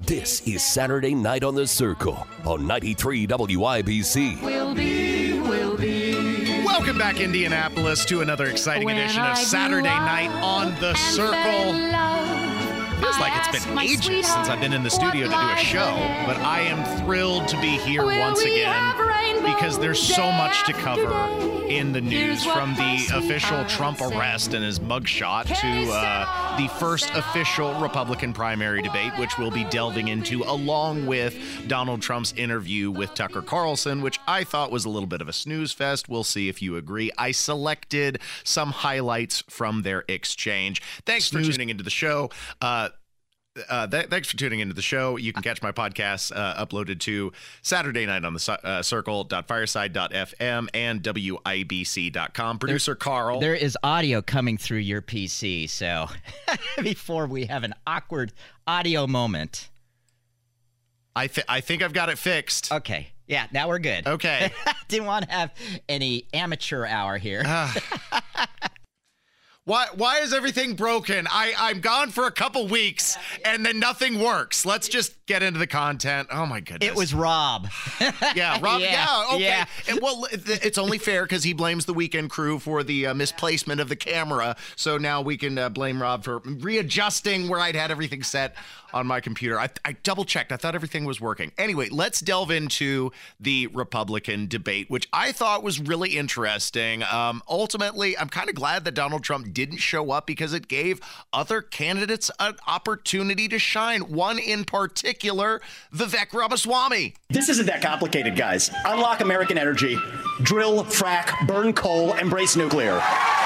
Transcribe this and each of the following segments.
This is Saturday Night on the Circle on 93 WIBC. Welcome back, Indianapolis, to another exciting edition of Saturday Night on the Circle. Feels like it's been ages since I've been in the studio to do a show, but I am thrilled to be here once again because there's so much to cover in the news, from the official Trump arrest and his mugshot to the first official Republican primary debate, which we'll be delving into, along with Donald Trump's interview with Tucker Carlson, which I thought was a little bit of a snooze fest. We'll see if you agree. I selected some highlights from their exchange. Thanks for tuning into the show. You can catch my podcasts uploaded to Saturday Night on the circle.fireside.fm and wibc.com. Producer Carl. There is audio coming through your PC, so before we have an awkward audio moment. I think I've got it fixed. Okay. Yeah, now we're good. Okay. Didn't want to have any amateur hour here. Why is everything broken? I'm gone for a couple weeks and then nothing works. Let's just get into the content. Oh, my goodness. It was Rob. Okay. Yeah. And, well, it's only fair because he blames the weekend crew for the misplacement of the camera. So now we can blame Rob for readjusting where I'd had everything set on my computer. I double-checked. I thought everything was working. Anyway, let's delve into the Republican debate, which I thought was really interesting. Ultimately, I'm kind of glad that Donald Trump didn't show up because it gave other candidates an opportunity to shine. One in particular, Vivek Ramaswamy. This isn't that complicated, guys. Unlock American energy, drill, frack, burn coal, embrace nuclear.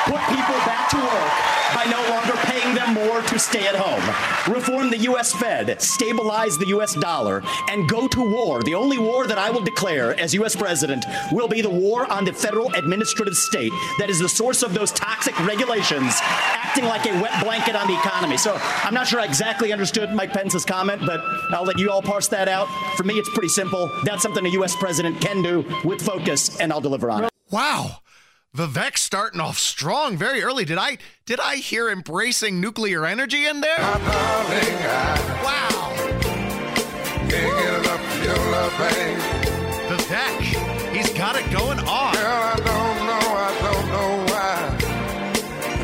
Put people back to work by no longer paying them more to stay at home. Reform the U.S. Fed, stabilize the U.S. dollar, and go to war. The only war that I will declare as U.S. president will be the war on the federal administrative state that is the source of those toxic regulations acting like a wet blanket on the economy. So I'm not sure I exactly understood Mike Pence's comment, but I'll let you all parse that out. For me, it's pretty simple. That's something a U.S. president can do with focus, and I'll deliver on it. Wow. Vivek starting off strong very early. Did I hear embracing nuclear energy in there? Wow. Vivek, he's got it going on. Girl, I don't know why.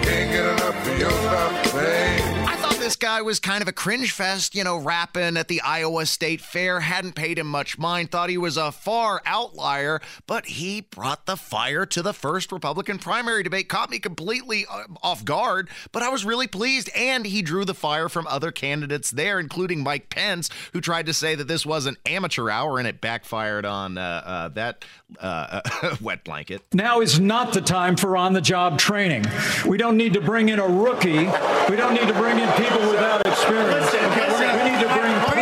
Can't get enough for your love, babe. This guy was kind of a cringe fest, rapping at the Iowa State Fair, hadn't paid him much mind, thought he was a far outlier, but he brought the fire to the first Republican primary debate. Caught me completely off guard, but I was really pleased, and he drew the fire from other candidates there, including Mike Pence, who tried to say that this was an amateur hour, and it backfired on that wet blanket. Now is not the time for on-the-job training. We don't need to bring in a rookie. We don't need to bring in people without experience. Listen, we need to bring people.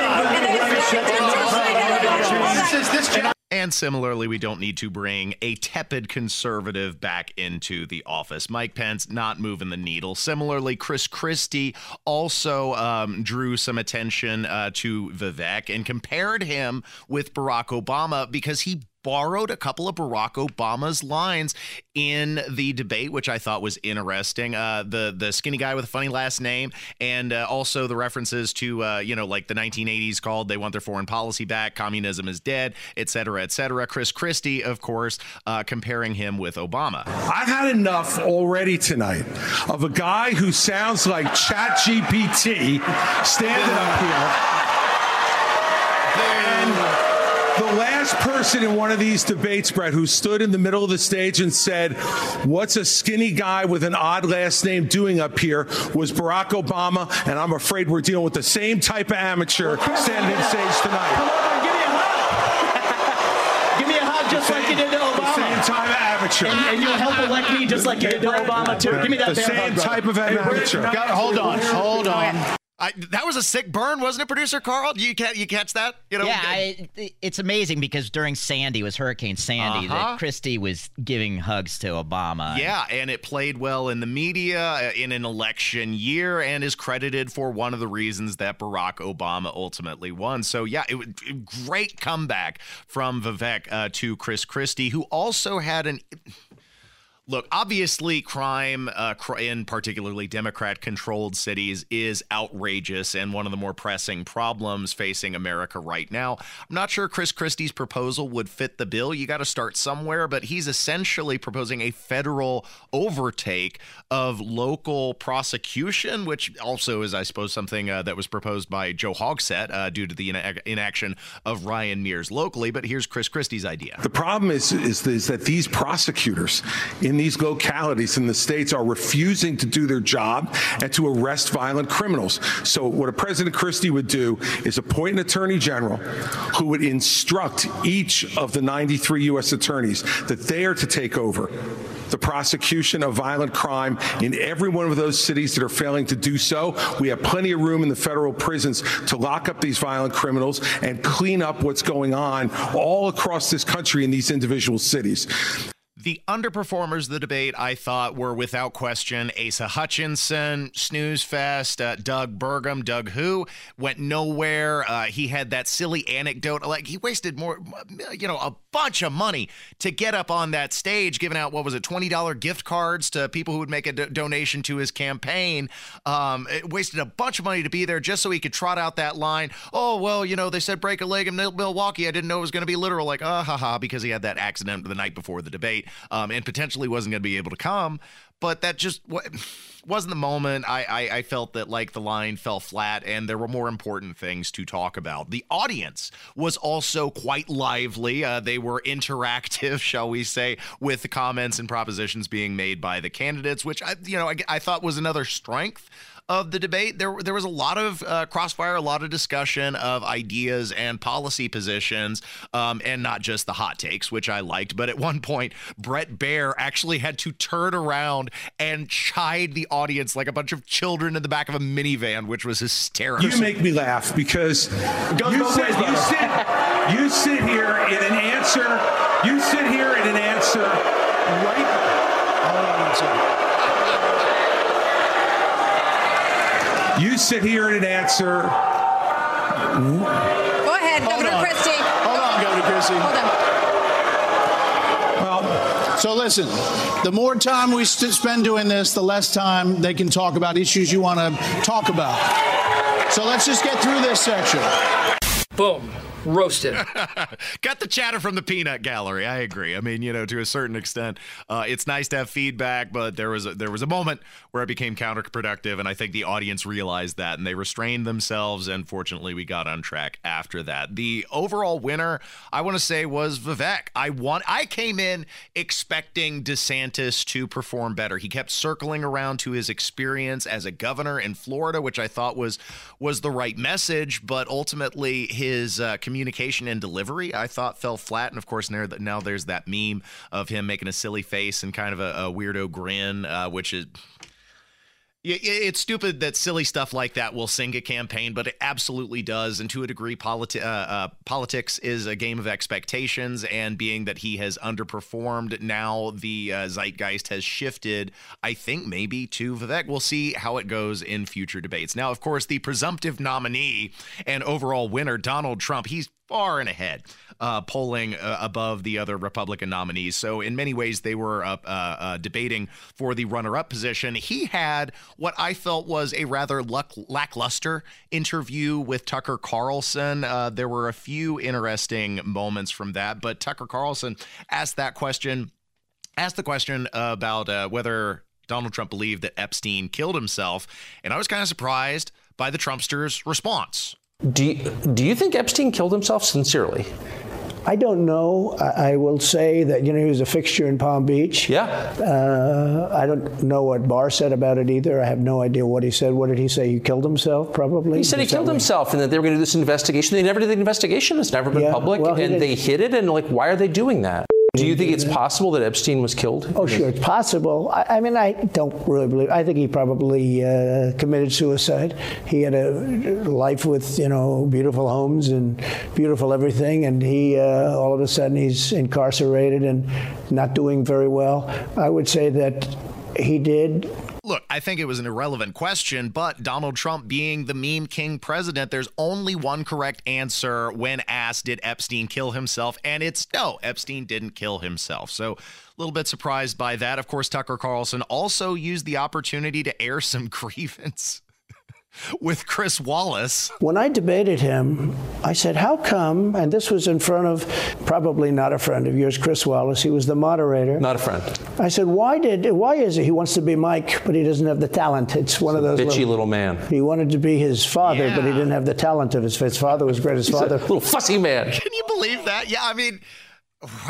And similarly, we don't need to bring a tepid conservative back into the office. Mike Pence not moving the needle. Similarly, Chris Christie also drew some attention to Vivek and compared him with Barack Obama because he borrowed a couple of Barack Obama's lines in the debate, which I thought was interesting. The skinny guy with a funny last name, and also the references to, like the 1980s called They Want Their Foreign Policy Back, Communism is Dead, et cetera, et cetera. Chris Christie, of course, comparing him with Obama. I've had enough already tonight of a guy who sounds like ChatGPT standing up here. The last person in one of these debates, Brett, who stood in the middle of the stage and said, "What's a skinny guy with an odd last name doing up here?" was Barack Obama, and I'm afraid we're dealing with the same type of amateur standing on stage tonight. Come on, give me a hug. Give me a hug just just like you did to Obama. The same type of amateur. And you'll help elect me just like you did to Obama, too. Give me that damn hug, brother. The same type of amateur. Hold on. That was a sick burn, wasn't it, Producer Carl? You catch that? You know, yeah, it's amazing because during Sandy, it was Hurricane Sandy, that Christie was giving hugs to Obama. Yeah, and it played well in the media in an election year and is credited for one of the reasons that Barack Obama ultimately won. So, yeah, it was a great comeback from Vivek to Chris Christie, who also had an... Look, obviously crime in particularly Democrat-controlled cities is outrageous and one of the more pressing problems facing America right now. I'm not sure Chris Christie's proposal would fit the bill. You got to start somewhere, but he's essentially proposing a federal overtake of local prosecution, which also is, I suppose, something that was proposed by Joe Hogsett due to the inaction of Ryan Mears locally. But here's Chris Christie's idea. The problem is that these prosecutors in these localities in the states are refusing to do their job and to arrest violent criminals. So what a President Christie would do is appoint an attorney general who would instruct each of the 93 U.S. attorneys that they are to take over the prosecution of violent crime in every one of those cities that are failing to do so. We have plenty of room in the federal prisons to lock up these violent criminals and clean up what's going on all across this country in these individual cities. The underperformers of the debate, I thought, were without question Asa Hutchinson, snooze fest, Doug Burgum, Doug who went nowhere. He had that silly anecdote, like he wasted more, you know, a bunch of money to get up on that stage, giving out, what was it, $20 gift cards to people who would make a donation to his campaign. Wasted a bunch of money to be there just so he could trot out that line. Oh, well, you know, they said break a leg in Milwaukee. I didn't know it was going to be literal, like, because he had that accident the night before the debate. And potentially wasn't going to be able to come, but that just wasn't the moment. I felt that, like, the line fell flat and there were more important things to talk about. The audience was also quite lively. They were interactive, shall we say, with the comments and propositions being made by the candidates, which I thought was another strength of the debate. There was a lot of crossfire, a lot of discussion of ideas and policy positions, and not just the hot takes, which I liked. But at one point, Brett Baer actually had to turn around and chide the audience like a bunch of children in the back of a minivan, which was hysterical. You make me laugh because you sit here in an answer You sit here and answer. Go ahead, Governor Christie. Hold on, Governor Christie. Hold on. Well, so listen, the more time we spend doing this, the less time they can talk about issues you want to talk about. So let's just get through this section. Boom. Roasted. Got the chatter from the peanut gallery. I agree. I mean, you know, to a certain extent, it's nice to have feedback, but there was a moment where it became counterproductive, and I think the audience realized that, and they restrained themselves, and fortunately, we got on track after that. The overall winner, I want to say, was Vivek. I came in expecting DeSantis to perform better. He kept circling around to his experience as a governor in Florida, which I thought was the right message, but ultimately, his communication and delivery, I thought, fell flat. And of course, now there's that meme of him making a silly face and kind of a weirdo grin, which is... It's stupid that silly stuff like that will sink a campaign, but it absolutely does. And to a degree, politics is a game of expectations. And being that he has underperformed, now the zeitgeist has shifted, I think, maybe to Vivek. We'll see how it goes in future debates. Now, of course, the presumptive nominee and overall winner, Donald Trump, he's far and ahead, polling above the other Republican nominees. So in many ways, they were debating for the runner-up position. He had what I felt was a rather lackluster interview with Tucker Carlson. There were a few interesting moments from that, but Tucker Carlson asked the question about whether Donald Trump believed that Epstein killed himself. And I was kind of surprised by the Trumpster's response. Do you think Epstein killed himself sincerely? I don't know. I will say that, you know, he was a fixture in Palm Beach. Yeah. I don't know what Barr said about it either. I have no idea what he said. What did he say? He killed himself, probably? He said he killed himself and that they were going to do this investigation. They never did the investigation. It's never been public. Well, and they hid it. And, like, why are they doing that? Do you think it's possible that Epstein was killed? Oh, sure, it's possible. I mean, I don't really believe. I think he probably committed suicide. He had a life with, you know, beautiful homes and beautiful everything, and he all of a sudden he's incarcerated and not doing very well. I would say that he did. Look, I think it was an irrelevant question, but Donald Trump being the meme king president, there's only one correct answer when asked, did Epstein kill himself? And it's no, Epstein didn't kill himself. So a little bit surprised by that. Of course, Tucker Carlson also used the opportunity to air some grievance with Chris Wallace. When I debated him, I said, how come, and this was in front of probably not a friend of yours, Chris Wallace, he was the moderator. Not a friend. I said, why is it he wants to be Mike, but he doesn't have the talent? It's one of those bitchy little man. He wanted to be his father, but he didn't have the talent of his father was great. He's father. A little fussy man. Can you believe that? Yeah, I mean,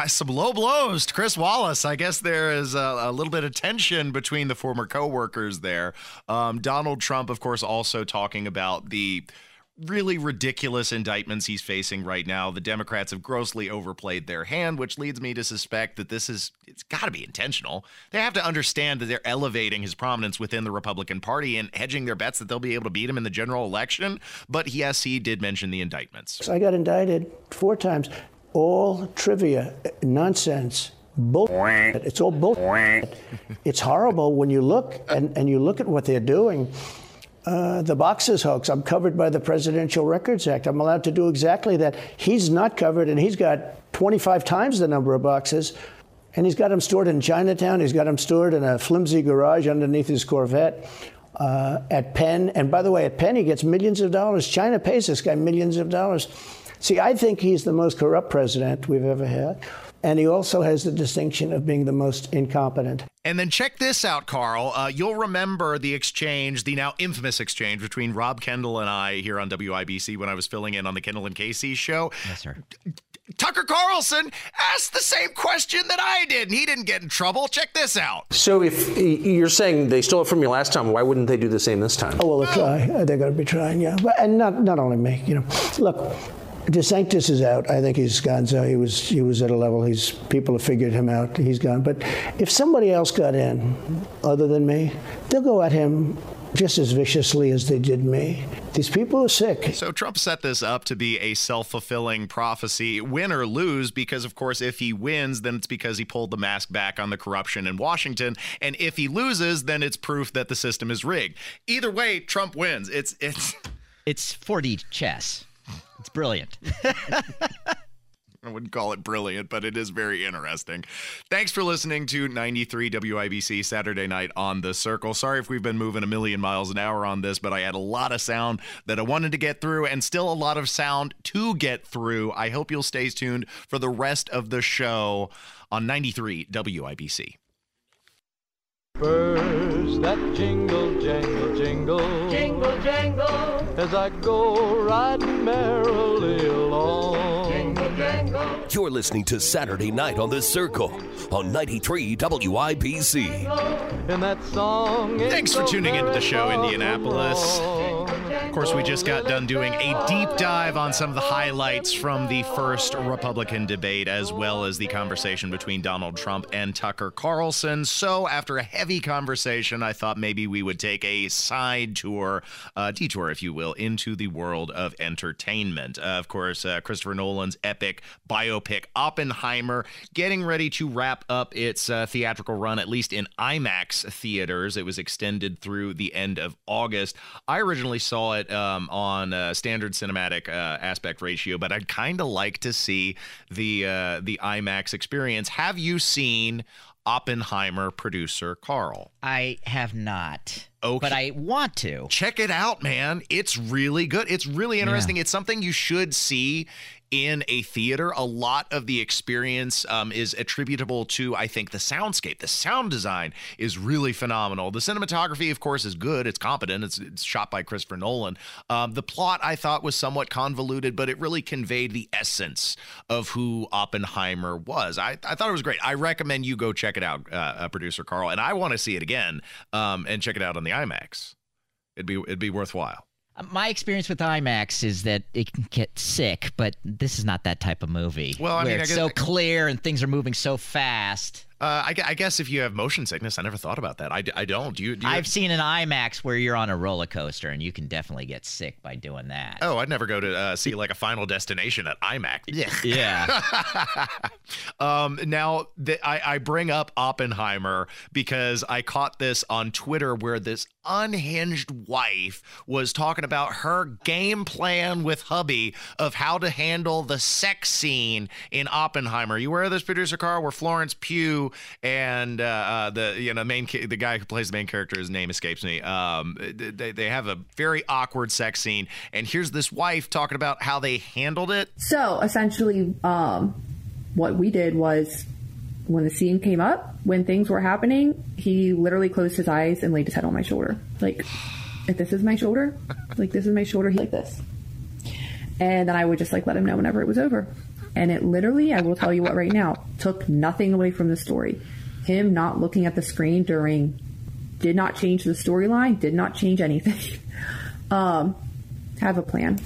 some low blows to Chris Wallace. I guess there is a little bit of tension between the former co-workers there. Donald Trump, of course, also talking about the really ridiculous indictments he's facing right now. The Democrats have grossly overplayed their hand, which leads me to suspect that this is, it's got to be intentional. They have to understand that they're elevating his prominence within the Republican Party and hedging their bets that they'll be able to beat him in the general election. But yes, he did mention the indictments. I got indicted 4 times. All trivia, nonsense, bull. It's all bull. It's horrible when you look and you look at what they're doing. The boxes hoax. I'm covered by the Presidential Records Act. I'm allowed to do exactly that. He's not covered, and he's got 25 times the number of boxes. And he's got them stored in Chinatown. He's got them stored in a flimsy garage underneath his Corvette at Penn. And by the way, at Penn, he gets millions of dollars. China pays this guy millions of dollars. See, I think he's the most corrupt president we've ever had. And he also has the distinction of being the most incompetent. And then check this out, Carl. You'll remember the exchange, the now infamous exchange between Rob Kendall and I here on WIBC when I was filling in on the Kendall and Casey show. Yes, sir. Tucker Carlson asked the same question that I did, and he didn't get in trouble. Check this out. So if you're saying they stole it from you last time, why wouldn't they do the same this time? Oh, well, they're going to be trying, yeah. And not only me, you know. Look. DeSantis is out. I think he's gone. So he was at a level. People have figured him out. He's gone. But if somebody else got in, other than me, they'll go at him just as viciously as they did me. These people are sick. So Trump set this up to be a self-fulfilling prophecy, win or lose, because, of course, if he wins, then it's because he pulled the mask back on the corruption in Washington. And if he loses, then it's proof that the system is rigged. Either way, Trump wins. It's 4D chess. It's brilliant. I wouldn't call it brilliant, but it is very interesting. Thanks for listening to 93 WIBC Saturday Night on the Circle. Sorry if we've been moving a million miles an hour on this, but I had a lot of sound that I wanted to get through and still a lot of sound to get through. I hope you'll stay tuned for the rest of the show on 93 WIBC. Birds that jingle, jangle, jingle, jingle, jangle, as I go riding merrily along. Jingle, jangle. You're listening to Saturday Night on the Circle on 93 WIBC. And that song. Thanks for tuning into the show, Indianapolis. Of course, we just got done doing a deep dive on some of the highlights from the first Republican debate, as well as the conversation between Donald Trump and Tucker Carlson. So after a heavy conversation, I thought maybe we would take a side tour, detour, if you will, into the world of entertainment. Of course, Christopher Nolan's epic biopic Oppenheimer getting ready to wrap up its theatrical run, at least in IMAX theaters. It was extended through the end of August. I originally saw it on standard cinematic aspect ratio, but I'd kind of like to see the IMAX experience. Have you seen Oppenheimer, Producer Carl? I have not. Okay. But I want to. Check it out, man. It's really good. It's really interesting. Yeah. It's something you should see in a theater. A lot of the experience is attributable to, I think, the soundscape. The sound design is really phenomenal. The cinematography, of course, is good. It's competent. It's shot by Christopher Nolan. The plot, I thought, was somewhat convoluted, but it really conveyed the essence of who Oppenheimer was. I thought it was great. I recommend you go check it out, Producer Carl. And I want to see it again and check it out on the IMAX. It'd be worthwhile. My experience with IMAX is that it can get sick, but this is not that type of movie. Well, I mean, it's so clear and things are moving so fast. I guess if you have motion sickness, I never thought about that. I don't. Do you I've seen an IMAX where you're on a roller coaster, and you can definitely get sick by doing that. Oh, I'd never go to see like a Final Destination at IMAX. Yeah. Now, I bring up Oppenheimer because I caught this on Twitter where this unhinged wife was talking about her game plan with hubby of how to handle the sex scene in Oppenheimer. You aware of this, Producer Carl, where Florence Pugh and the guy who plays the main character, his name escapes me, they have a very awkward sex scene, and here's this wife talking about how they handled it. So essentially, what we did was, when the scene came up, when things were happening, he literally closed his eyes and laid his head on my shoulder, like, if this is my shoulder, like, this is my shoulder, like this, and then I would just like let him know whenever it was over. And it literally, I will tell you what right now, took nothing away from the story. Him not looking at the screen did not change the storyline, did not change anything. Have a plan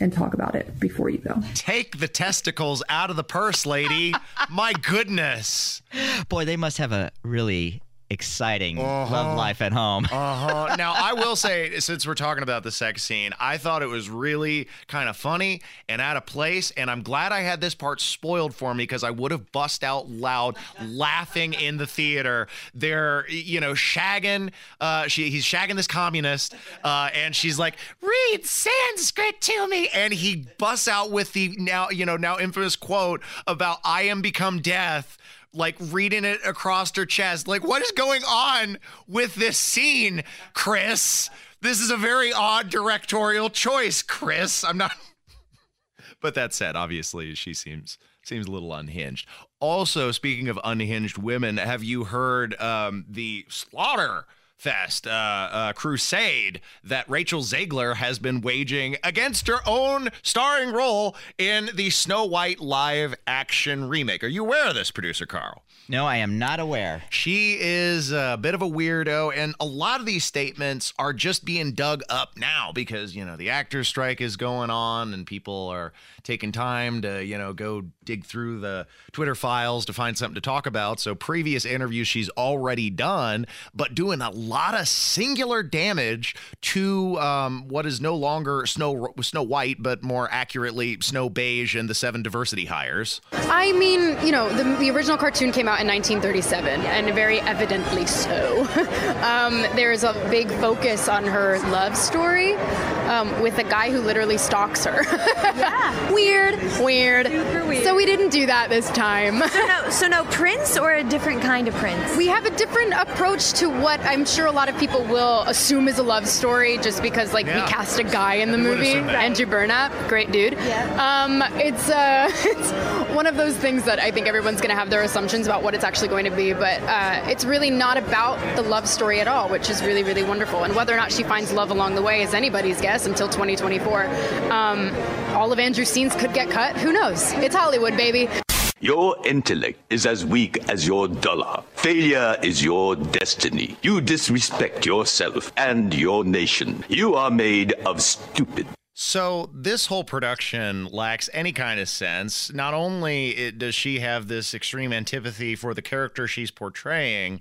and talk about it before you go. Take the testicles out of the purse, lady. My goodness. Boy, they must have a really exciting love life at home. Now, I will say, since we're talking about the sex scene, I thought it was really kind of funny and out of place, and I'm glad I had this part spoiled for me because I would have bust out loud laughing in the theater. They're, you know, shagging. He's shagging this communist, and she's like, "Read Sanskrit to me," and he busts out with the now infamous quote about "I am become death," like reading it across her chest. Like, what is going on with this scene, Chris? This is a very odd directorial choice, Chris. I'm not. But that said, obviously, she seems a little unhinged. Also, speaking of unhinged women, have you heard the slaughter fest crusade that Rachel Zegler has been waging against her own starring role in the Snow White live action remake? Are you aware of this, Producer Carl? No, I am not aware. She is a bit of a weirdo, and a lot of these statements are just being dug up now because, you know, the actors' strike is going on and people are taking time to, you know, go dig through the Twitter files to find something to talk about. So previous interviews she's already done, but doing a lot of singular damage to what is no longer Snow White, but more accurately Snow Beige and the 7 diversity hires. I mean, you know, the original cartoon came out in 1937, and very evidently so. There is a big focus on her love story with a guy who literally stalks her. Yeah. Weird. Super weird. So we didn't do that this time. So no prince, or a different kind of prince? We have a different approach to what I'm sure a lot of people will assume is a love story, just because, like, we cast a guy in the movie, Andrew Burnap, great dude. Yeah. It's one of those things that I think everyone's going to have their assumptions about what it's actually going to be, but it's really not about the love story at all, which is really, really wonderful. And whether or not she finds love along the way is anybody's guess until 2024. All of Andrew's scenes could get cut. Who knows? It's Hollywood, baby. Your intellect is as weak as your dollar. Failure is your destiny. You disrespect yourself and your nation. You are made of stupid. So this whole production lacks any kind of sense. Not only does she have this extreme antipathy for the character she's portraying,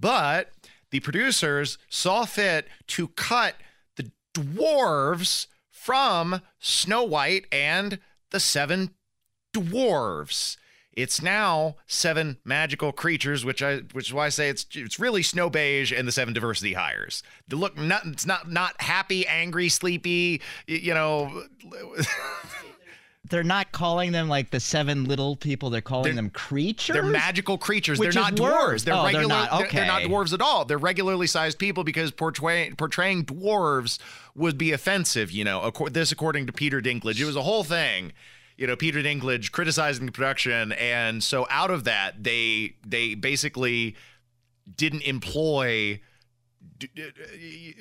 but the producers saw fit to cut the dwarves from Snow White and the 7 dwarves. It's now 7 magical creatures, which is why I say it's really Snow Beige and the 7 diversity hires. They look, it's not happy, angry, sleepy, you know. They're not calling them like the 7 little people. They're calling them creatures. They're magical creatures. They're not dwarves. They're not dwarves at all. They're regularly sized people, because portraying dwarves would be offensive. You know, this according to Peter Dinklage. It was a whole thing. You know, Peter Dinklage criticizing the production, and so out of that, they basically didn't employ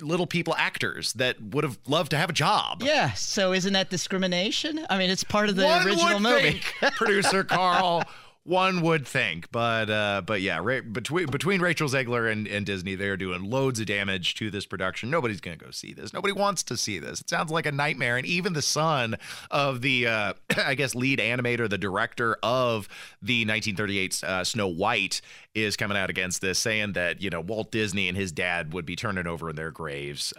little people actors that would have loved to have a job. Yeah, so isn't that discrimination? I mean, it's part of the original movie. Producer Carl, One would think, but yeah, between Rachel Zegler and Disney, they are doing loads of damage to this production. Nobody's going to go see this. Nobody wants to see this. It sounds like a nightmare. And even the son of the, I guess, lead animator, the director of the 1938 Snow White is coming out against this, saying that, you know, Walt Disney and his dad would be turning over in their graves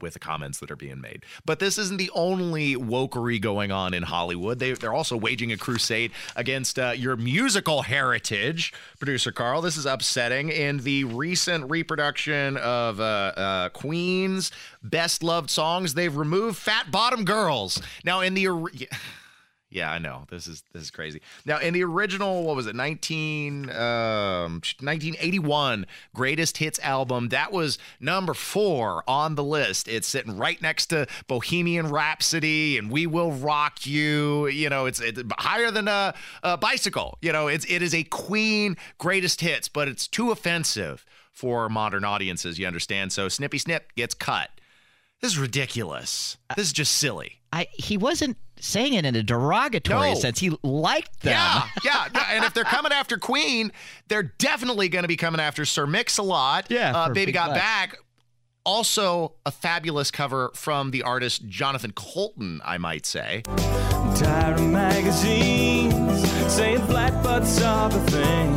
with the comments that are being made. But this isn't the only wokery going on in Hollywood. They're also waging a crusade against your musical heritage, Producer Carl. This is upsetting. In the recent reproduction of Queen's Best Loved Songs, they've removed Fat Bottom Girls. Now, in the... Yeah, I know. This is crazy. Now, in the original, what was it, 1981 Greatest Hits album, that was number 4 on the list. It's sitting right next to Bohemian Rhapsody and We Will Rock You. You know, it's higher than a bicycle. You know, it is a Queen Greatest Hits, but it's too offensive for modern audiences, you understand? So Snippy Snip gets cut. This is ridiculous. This is just silly. He wasn't saying it in a derogatory sense. He liked them. Yeah. And if they're coming after Queen, they're definitely going to be coming after Sir Mix-a-Lot. Yeah, Baby Got Back. Also a fabulous cover from the artist Jonathan Colton, I might say. Tired of magazines saying black butts are the thing.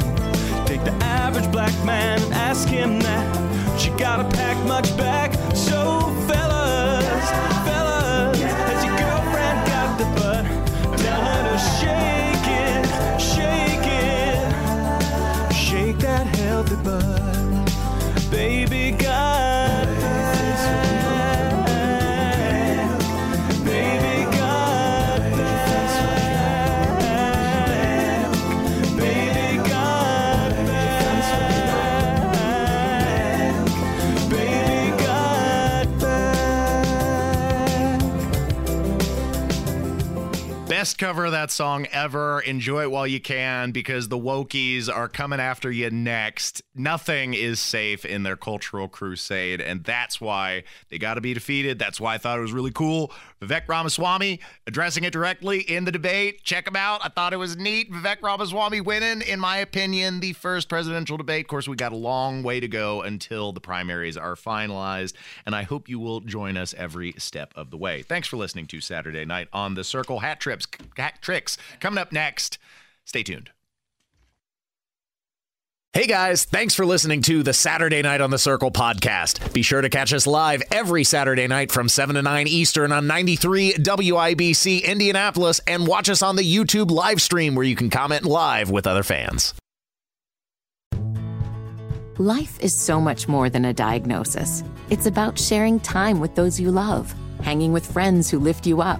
Take the average black man and ask him that. You gotta pack much back. So fellas, has your girlfriend got the butt? Tell her to shake it, shake that healthy butt. Baby got that, baby got that, baby got that, baby got that. Best cover of that song ever. Enjoy it while you can, because the wokies are coming after you next. Nothing is safe in their cultural crusade, and that's why they got to be defeated. That's why I thought it was really cool. Vivek Ramaswamy addressing it directly in the debate. Check him out. I thought it was neat. Vivek Ramaswamy winning, in my opinion, the first presidential debate. Of course, we got a long way to go until the primaries are finalized, and I hope you will join us every step of the way. Thanks for listening to Saturday Night on the Circle. Hat tricks coming up next. Stay tuned. Hey guys, thanks for listening to the Saturday Night on the Circle podcast. Be sure to catch us live every Saturday night from 7 to 9 Eastern on 93 WIBC Indianapolis, and watch us on the YouTube live stream where you can comment live with other fans. Life is so much more than a diagnosis. It's about sharing time with those you love, hanging with friends who lift you up,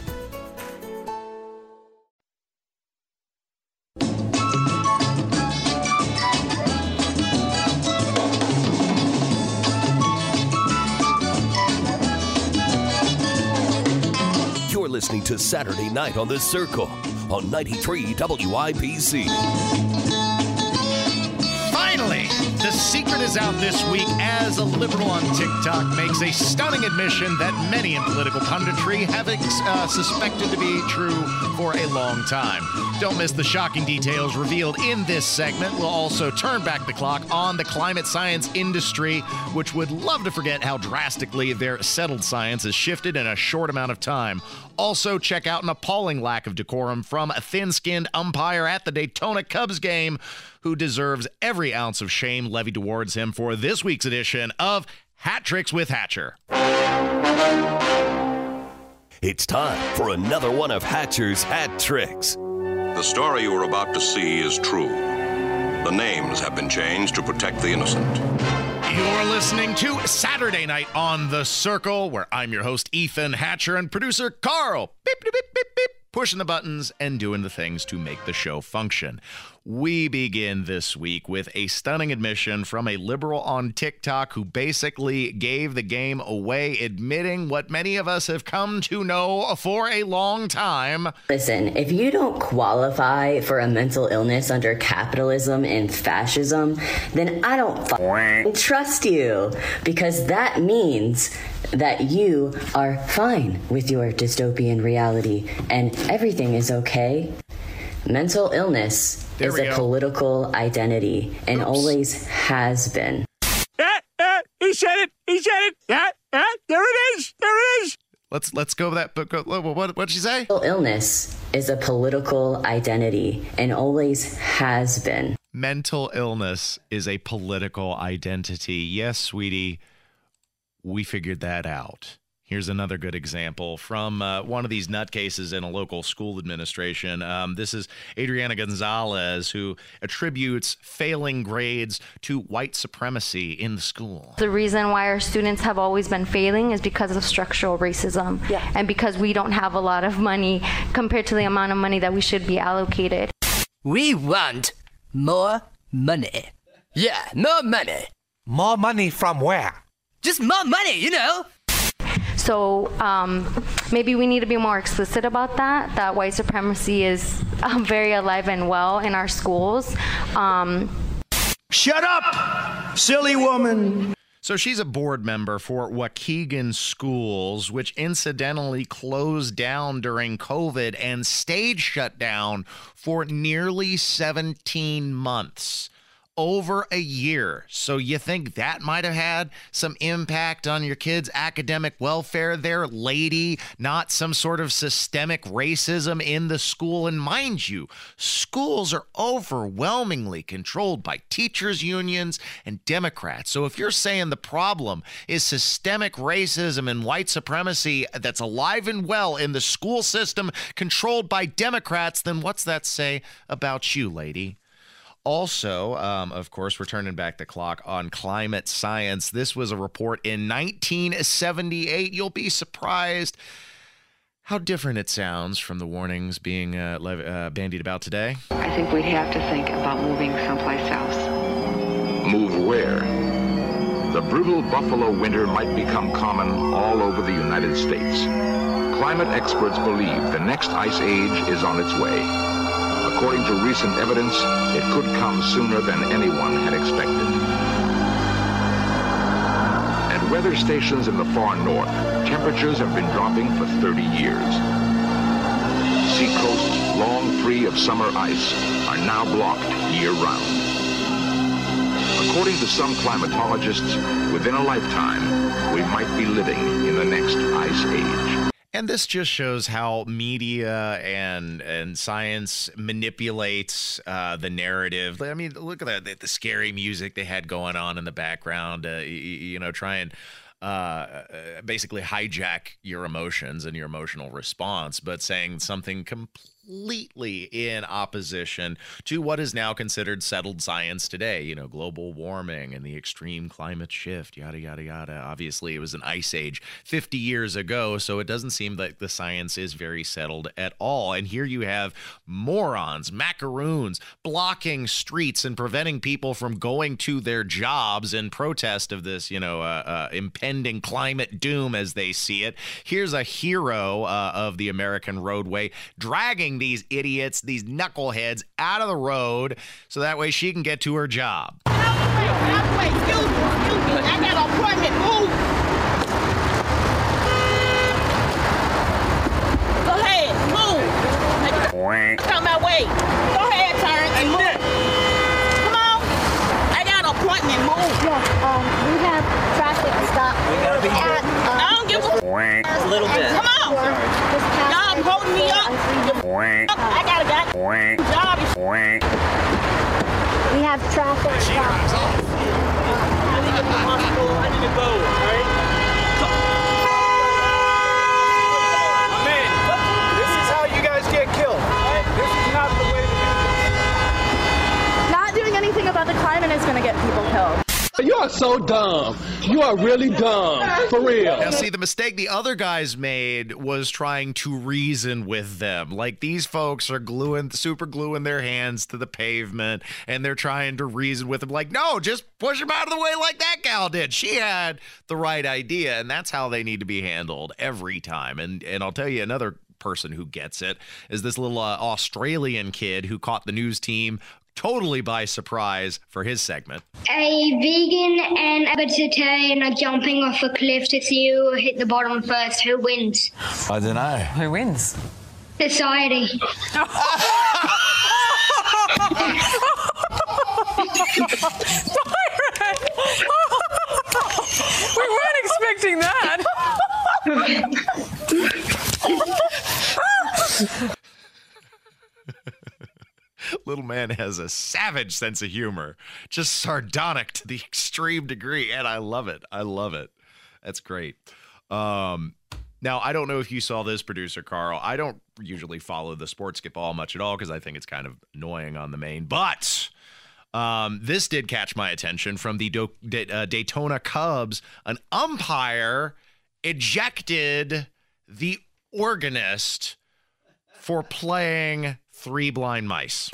Listening to Saturday Night on the Circle on 93 WIBC. Finally, the secret is out this week as a liberal on TikTok makes a stunning admission that many in political punditry have suspected to be true for a long time. Don't miss the shocking details revealed in this segment. We'll also turn back the clock on the climate science industry, which would love to forget how drastically their settled science has shifted in a short amount of time. Also, check out an appalling lack of decorum from a thin-skinned umpire at the Daytona Cubs game who deserves every ounce of shame levied towards him for this week's edition of Hat Tricks with Hatcher. It's time for another one of Hatcher's Hat Tricks. The story you are about to see is true. The names have been changed to protect the innocent. You're listening to Saturday Night on the Circle, where I'm your host, Ethan Hatcher, and producer Carl. Beep, beep, beep, beep, beep. Pushing the buttons and doing the things to make the show function. We begin this week with a stunning admission from a liberal on TikTok who basically gave the game away, admitting what many of us have come to know for a long time. Listen, if you don't qualify for a mental illness under capitalism and fascism, then I don't trust you, because that means that you are fine with your dystopian reality and everything is okay. Mental illness is a political identity and always has been. He said it. He said it. There it is. There it is. Let's go with that. But what'd she say? Mental illness is a political identity and always has been. Mental illness is a political identity. Yes, sweetie, we figured that out. Here's another good example from one of these nutcases in a local school administration. This is Adriana Gonzalez, who attributes failing grades to white supremacy in the school. The reason why our students have always been failing is because of structural racism, and because we don't have a lot of money compared to the amount of money that we should be allocated. We want more money. Yeah, more money. More money from where? Just more money, you know. So maybe we need to be more explicit about that, that white supremacy is very alive and well in our schools. Shut up, silly woman. So she's a board member for Waukegan Schools, which incidentally closed down during COVID and stayed shut down for nearly 17 months. Over a year. So you think that might have had some impact on your kids' academic welfare there, lady? Not some sort of systemic racism in the school. And mind you, schools are overwhelmingly controlled by teachers' unions and Democrats. So if you're saying the problem is systemic racism and white supremacy that's alive and well in the school system controlled by Democrats, then what's that say about you, lady? Also, of course, we're turning back the clock on climate science. This was a report in 1978. You'll be surprised how different it sounds from the warnings being bandied about today. I think we have to think about moving someplace else. Move where? The brutal buffalo winter might become common all over the United States. Climate experts believe the next ice age is on its way. According to recent evidence, it could come sooner than anyone had expected. At weather stations in the far north, temperatures have been dropping for 30 years. Sea coasts, long free of summer ice, are now blocked year-round. According to some climatologists, within a lifetime, we might be living in the next ice age. And this just shows how media and science manipulates the narrative. I mean, look at that, the scary music they had going on in the background, you know, try and basically hijack your emotions and your emotional response, but saying something completely in opposition to what is now considered settled science today, you know, global warming and the extreme climate shift, yada, yada, yada. Obviously, it was an ice age 50 years ago, so it doesn't seem like the science is very settled at all. And here you have morons, macaroons, blocking streets and preventing people from going to their jobs in protest of this, you know, impending climate doom as they see it. Here's a hero of the American roadway dragging these idiots, these knuckleheads, out of the road so that way she can get to her job. Excuse me. I got an appointment. Move. Go ahead, move. It's on my way. Go ahead, turn and move. Come on. I got an appointment. Move. Yeah, we have traffic stop. We gotta be at, I don't give a little bit. Come on. Y'all holding me up. I gotta get job. We have traffic. I need to go to the hospital. I need to go, alright? Man, this is how you guys get killed. Right? This is not the way to do this. Not doing anything about the climate is gonna get people killed. You are so dumb. You are really dumb, for real. Now, see, the mistake the other guys made was trying to reason with them. Like, these folks are super gluing their hands to the pavement, and they're trying to reason with them. Like, no, just push them out of the way like that gal did. She had the right idea, and that's how they need to be handled every time. And I'll tell you another person who gets it is this little Australian kid who caught the news team totally by surprise for his segment. A vegan and a vegetarian are jumping off a cliff to see who hit the bottom first. Who wins? I don't know. Who wins? Society. We weren't expecting that. Little man has a savage sense of humor, just sardonic to the extreme degree, and I love it. I love it. That's great. Now, I don't know if you saw this, Producer Carl. I don't usually follow the sports skip all much at all because I think it's kind of annoying on the main, but this did catch my attention from the Daytona Cubs. An umpire ejected the organist for playing Three Blind Mice.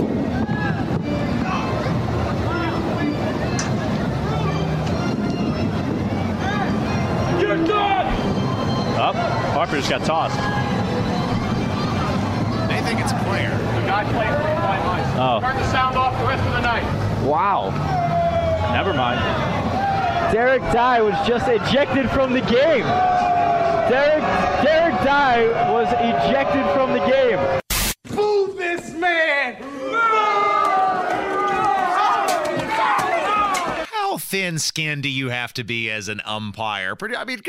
Up, Harper just got tossed. They think it's a player. The guy played Three Blind Mice. Oh. Turn the sound off the rest of the night. Wow. Never mind. Derek Dye was just ejected from the game. Derek Dye was ejected from the game. Boo this man! How thin-skinned do you have to be as an umpire? I mean,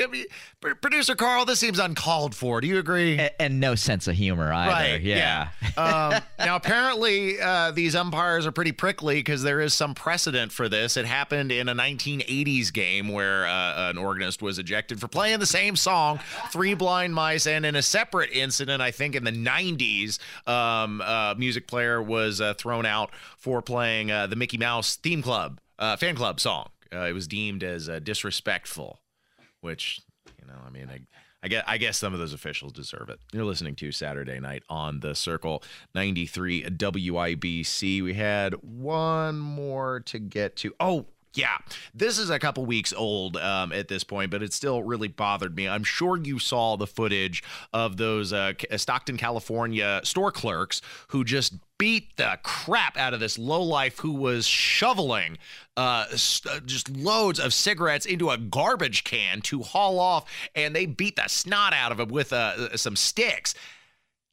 Producer Carl, this seems uncalled for. Do you agree? And no sense of humor either. Right, yeah. Now, apparently, these umpires are pretty prickly because there is some precedent for this. It happened in a 1980s game where an organist was ejected for playing the same song, Three Blind Mice. And in a separate incident, I think in the 90s, a music player was thrown out for playing the Mickey Mouse fan club song. It was deemed as disrespectful, which, you know, I mean, I guess some of those officials deserve it. You're listening to Saturday Night on the Circle, 93 WIBC. We had one more to get to. Oh, yeah. This is a couple weeks old at this point, but it still really bothered me. I'm sure you saw the footage of those Stockton, California store clerks who just beat the crap out of this lowlife who was shoveling just loads of cigarettes into a garbage can to haul off, and they beat the snot out of him with some sticks.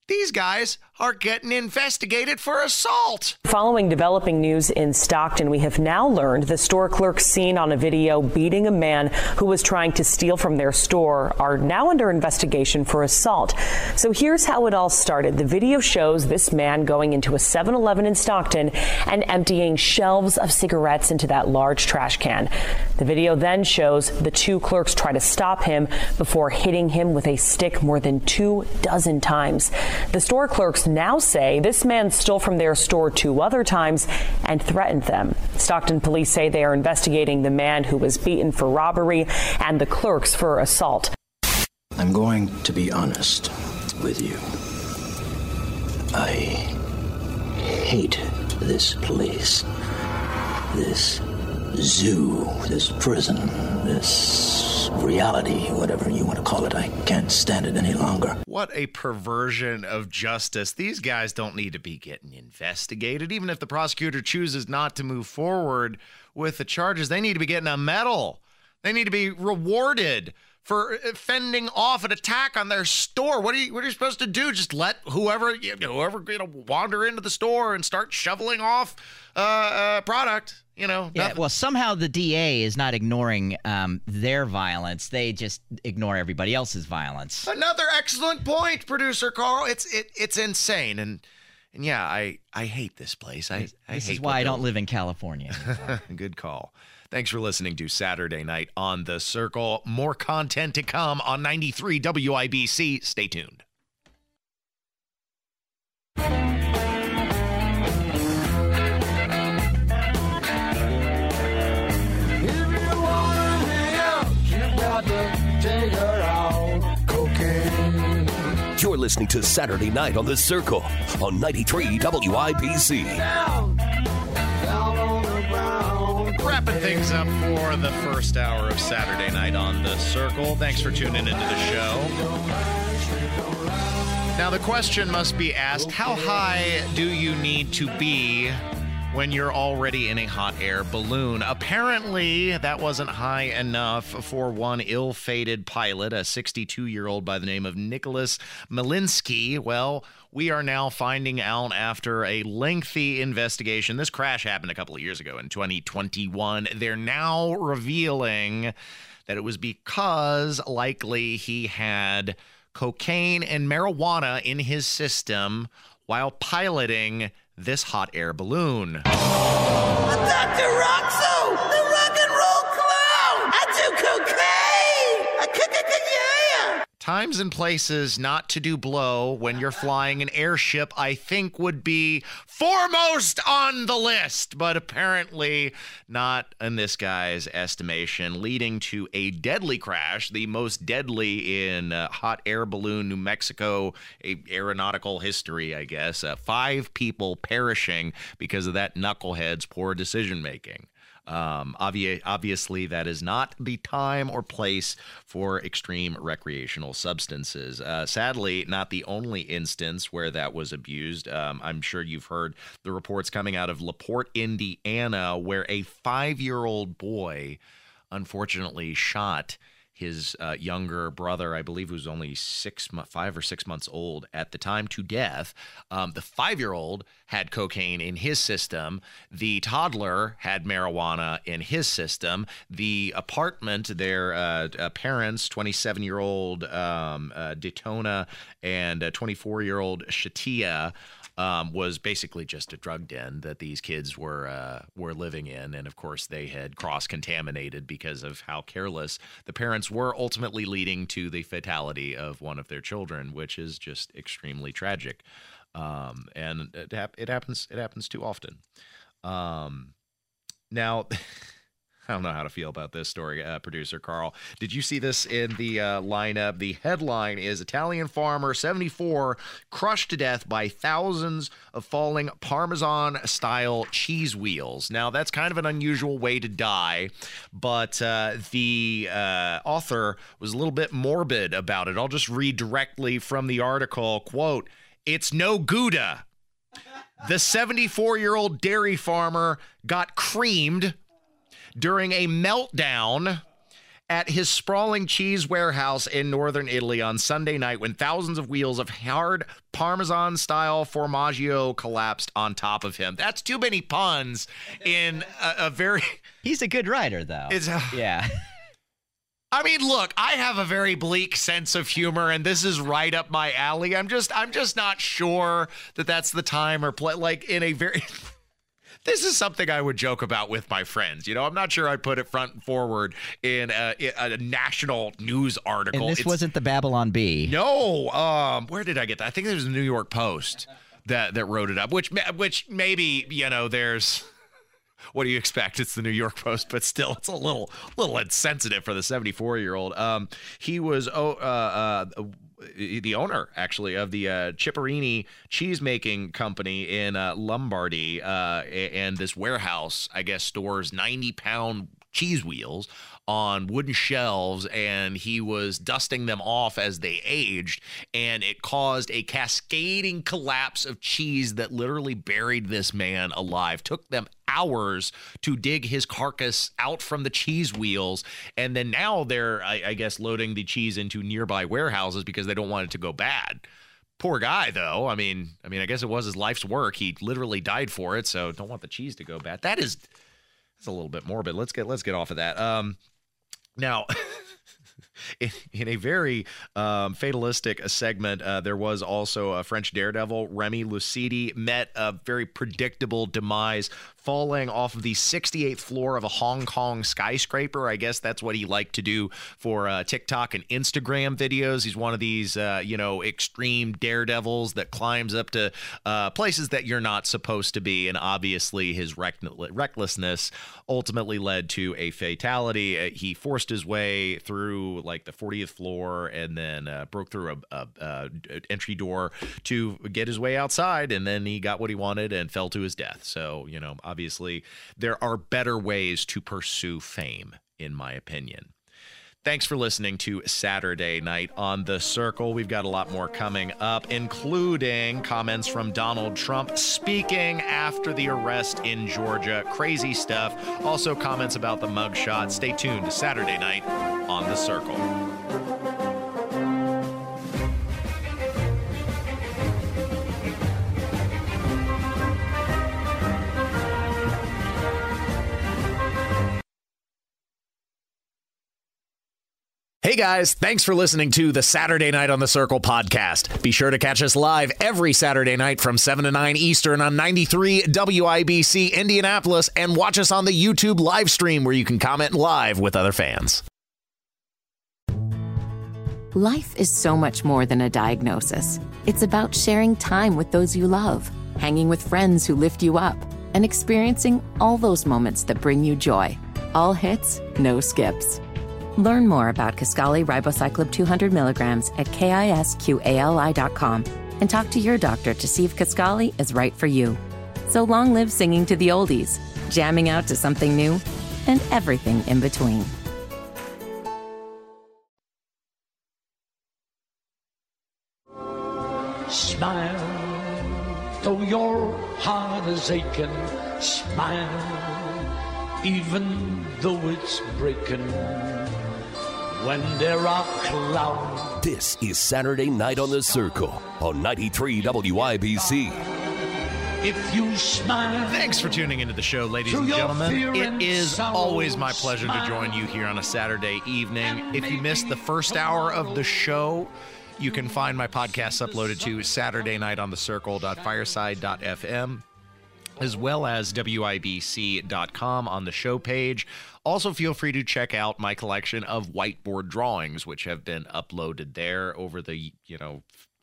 These guys are getting investigated for assault. Following developing news in Stockton, we have now learned the store clerks seen on a video beating a man who was trying to steal from their store are now under investigation for assault. So here's how it all started. The video shows this man going into a 7-Eleven in Stockton and emptying shelves of cigarettes into that large trash can. The video then shows the two clerks try to stop him before hitting him with a stick more than 24 times. The store clerks now say this man stole from their store 2 other times and threatened them. Stockton police say they are investigating the man who was beaten for robbery and the clerks for assault. I'm going to be honest with you. I hate this place, this zoo, this prison, this reality, whatever you want to call it. I can't stand it any longer. What a perversion of justice. These guys don't need to be getting investigated. Even if the prosecutor chooses not to move forward with the charges, they need to be getting a medal. They need to be rewarded for fending off an attack on their store. What are you supposed to do? Just let whoever wander into the store and start shoveling off product? You know, yeah, well, somehow the DA is not ignoring their violence. They just ignore everybody else's violence. Another excellent point, Producer Carl. It's insane. And yeah, I hate this place. This is why I don't live in California. Good call. Thanks for listening to Saturday Night on the Circle. More content to come on 93 WIBC. Stay tuned. listening to Saturday Night on the Circle on 93 WIBC. Wrapping things up for the first hour of Saturday Night on the Circle. Thanks for tuning into the show. Now the question must be asked, how high do you need to be when you're already in a hot air balloon? Apparently, that wasn't high enough for one ill-fated pilot, a 62-year-old by the name of Nicholas Malinsky. Well, we are now finding out after a lengthy investigation. This crash happened a couple of years ago in 2021. They're now revealing that it was because likely he had cocaine and marijuana in his system while piloting this hot air balloon. Dr. Roxo, the rock and roll clown! I do cocaine! Yeah! Times and places not to do blow when you're flying an airship, I think, would be foremost on the list, but apparently not in this guy's estimation, leading to a deadly crash, the most deadly in hot air balloon New Mexico aeronautical history, I guess. Five people perishing because of that knucklehead's poor decision making. Obviously, that is not the time or place for extreme recreational substances. Sadly, not the only instance where that was abused. I'm sure you've heard the reports coming out of LaPorte, Indiana, where a 5-year-old boy unfortunately shot his younger brother, I believe, who was only 5 or 6 months old at the time, to death. The 5-year-old had cocaine in his system. The toddler had marijuana in his system. The apartment, their parents, 27-year-old Daytona and 24-year-old Shatia, was basically just a drug den that these kids were living in. And of course, they had cross-contaminated because of how careless the parents were, ultimately leading to the fatality of one of their children, which is just extremely tragic. And it happens too often. Now, I don't know how to feel about this story, Producer Carl. Did you see this in the lineup? The headline is Italian farmer 74 crushed to death by thousands of falling Parmesan-style cheese wheels. Now, that's kind of an unusual way to die, but the author was a little bit morbid about it. I'll just read directly from the article, quote, "It's no Gouda. The 74-year-old dairy farmer got creamed during a meltdown at his sprawling cheese warehouse in northern Italy on Sunday night when thousands of wheels of hard Parmesan-style formaggio collapsed on top of him." That's too many puns in a very... He's a good writer, though. Yeah. I mean, look, I have a very bleak sense of humor, and this is right up my alley. I'm just not sure that that's the time or place. Like, in a very... This is something I would joke about with my friends. You know, I'm not sure I put it front and forward in a national news article. And this wasn't the Babylon Bee. No. Where did I get that? I think it was the New York Post that wrote it up, which maybe, you know, there's... What do you expect? It's the New York Post, but still, it's a little insensitive for the 74-year-old. He was... the owner, actually, of the Ciparini cheese-making company in Lombardy, and this warehouse, I guess, stores 90-pound cheese wheels on wooden shelves, and he was dusting them off as they aged, and it caused a cascading collapse of cheese that literally buried this man alive. Took them hours to dig his carcass out from the cheese wheels, and then now they're, I guess, loading the cheese into nearby warehouses because they don't want it to go bad. Poor guy, though. I mean, I guess it was his life's work. He literally died for it, so don't want the cheese to go bad. That's a little bit morbid. Let's get off of that. Now, in a very fatalistic segment, there was also a French daredevil, Remy Lucidi, met a very predictable demise, falling off of the 68th floor of a Hong Kong skyscraper. I guess that's what he liked to do for TikTok and Instagram videos. He's one of these, extreme daredevils that climbs up to places that you're not supposed to be. And obviously his recklessness ultimately led to a fatality. He forced his way through like the 40th floor and then broke through a entry door to get his way outside, and then he got what he wanted and fell to his death. So, you know, obviously there are better ways to pursue fame, in my opinion. Thanks for listening to Saturday Night on the Circle. We've got a lot more coming up, including comments from Donald Trump speaking after the arrest in Georgia. Crazy stuff. Also comments about the mugshot. Stay tuned to Saturday Night on the Circle. Hey guys, thanks for listening to the Saturday Night on the Circle podcast. Be sure to catch us live every Saturday night from 7 to 9 Eastern on 93 WIBC Indianapolis, and watch us on the YouTube live stream where you can comment live with other fans. Life is so much more than a diagnosis. It's about sharing time with those you love, hanging with friends who lift you up, and experiencing all those moments that bring you joy. All hits, no skips. Learn more about Kisqali Ribociclib 200 milligrams at KISQALI.com and talk to your doctor to see if Kisqali is right for you. So long live singing to the oldies, jamming out to something new, and everything in between. Smile, though your heart is aching. Smile, even though it's breaking. When there are clouds. This is Saturday Night on the Circle on 93 WIBC. If you smile. Thanks for tuning into the show, ladies and gentlemen. It is always my pleasure to join you here on a Saturday evening. If you missed the first hour of the show, you can find my podcast uploaded to SaturdayNightOnTheCircle.fireside.fm, as well as wibc.com on the show page. Also, feel free to check out my collection of whiteboard drawings, which have been uploaded there over the,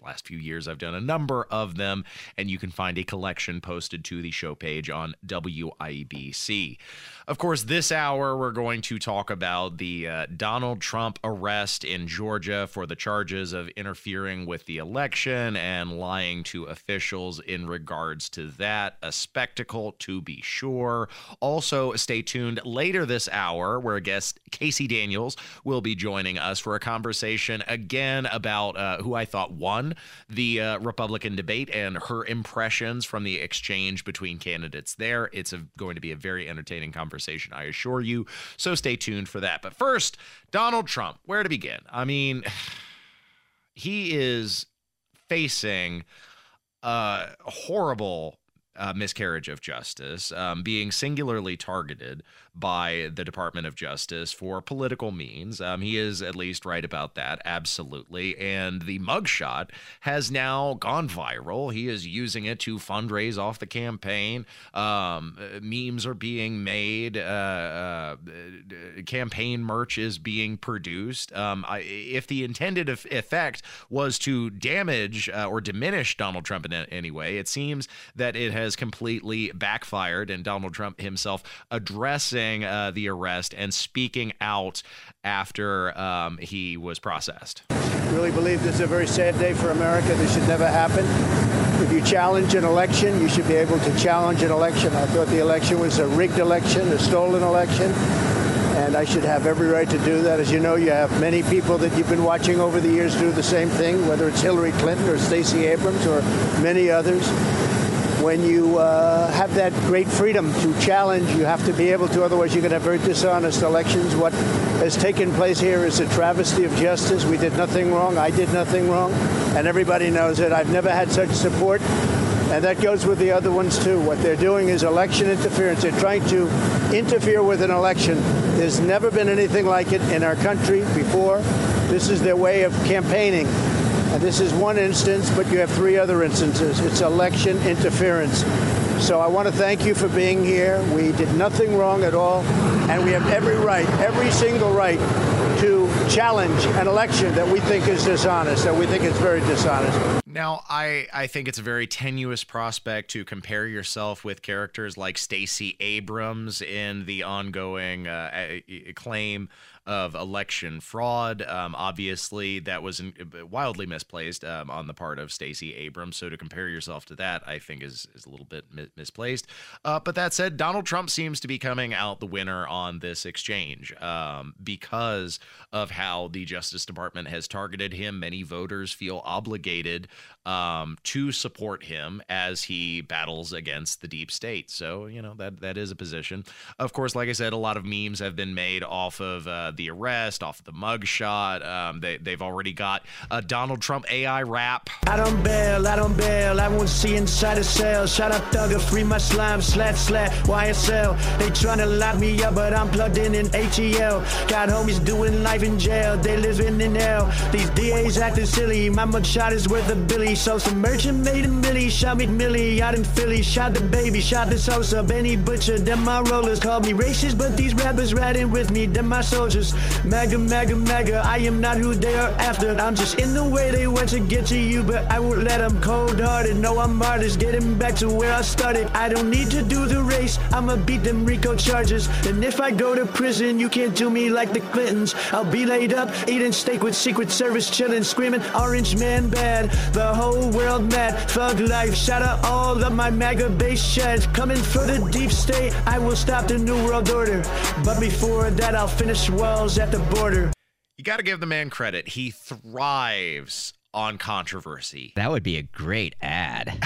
last few years. I've done a number of them, and you can find a collection posted to the show page on WIBC. Of course, this hour, we're going to talk about the Donald Trump arrest in Georgia for the charges of interfering with the election and lying to officials in regards to that. A spectacle, to be sure. Also, stay tuned later this hour, where guest Casey Daniels will be joining us for a conversation again about who I thought won the Republican debate and her impressions from the exchange between candidates there. It's going to be a very entertaining conversation, I assure you. So stay tuned for that. But first, Donald Trump, where to begin? I mean, he is facing a horrible miscarriage of justice, being singularly targeted by the Department of Justice for political means. He is at least right about that, absolutely. And the mugshot has now gone viral. He is using it to fundraise off the campaign. Memes are being made. Campaign merch is being produced. If the intended effect was to damage or diminish Donald Trump in any way, it seems that it has completely backfired, and Donald Trump himself addressing the arrest and speaking out after he was processed. I really believe this is a very sad day for America. This should never happen. If you challenge an election, you should be able to challenge an election. I thought the election was a rigged election, a stolen election, and I should have every right to do that. As you know, you have many people that you've been watching over the years do the same thing, whether it's Hillary Clinton or Stacey Abrams or many others. When you have that great freedom to challenge, you have to be able to, otherwise you're going to have very dishonest elections. What has taken place here is a travesty of justice. We did nothing wrong. I did nothing wrong. And everybody knows it. I've never had such support. And that goes with the other ones, too. What they're doing is election interference. They're trying to interfere with an election. There's never been anything like it in our country before. This is their way of campaigning. This is one instance, but you have three other instances. It's election interference. So I want to thank you for being here. We did nothing wrong at all, and we have every right, every single right, to challenge an election that we think is dishonest, that we think is very dishonest. Now, I think it's a very tenuous prospect to compare yourself with characters like Stacey Abrams in the ongoing claim of election fraud. Obviously, that was wildly misplaced on the part of Stacey Abrams. So to compare yourself to that, I think is a little bit misplaced. But that said, Donald Trump seems to be coming out the winner on this exchange because of how the Justice Department has targeted him. Many voters feel obligated to support him as he battles against the deep state. So, you know, that is a position. Of course, like I said, a lot of memes have been made off of the arrest, off of the mugshot. They've already got a Donald Trump AI rap. I don't bail, I don't bail. I won't see inside a cell. Shout out Thugger, free my slime, slat, YSL. They tryna lock me up, but I'm plugged in ATL. Got homies doing life in jail, they living in hell. These DAs acting silly, my mugshot is worth a billy. So some merchant made a millie, shot McMillie out in Philly. Shot the baby, shot the Sosa, Benny Butcher. Them my rollers called me racist, but these rappers riding with me. Them my soldiers, MAGA, MAGA, MAGA. I am not who they are after. I'm just in the way they went to get to you, but I won't let them. Cold-hearted, no, I'm artist, getting back to where I started. I don't need to do the race, I'ma beat them RICO charges. And if I go to prison, you can't do me like the Clintons. I'll be laid up, eating steak with Secret Service, chilling, screaming, Orange Man bad. The whole world mad, thug life, shout out all of my MAGA-based sheds. Coming for the deep state, I will stop the New World Order. But before that, I'll finish walls at the border. You gotta give the man credit. He thrives on controversy. That would be a great ad.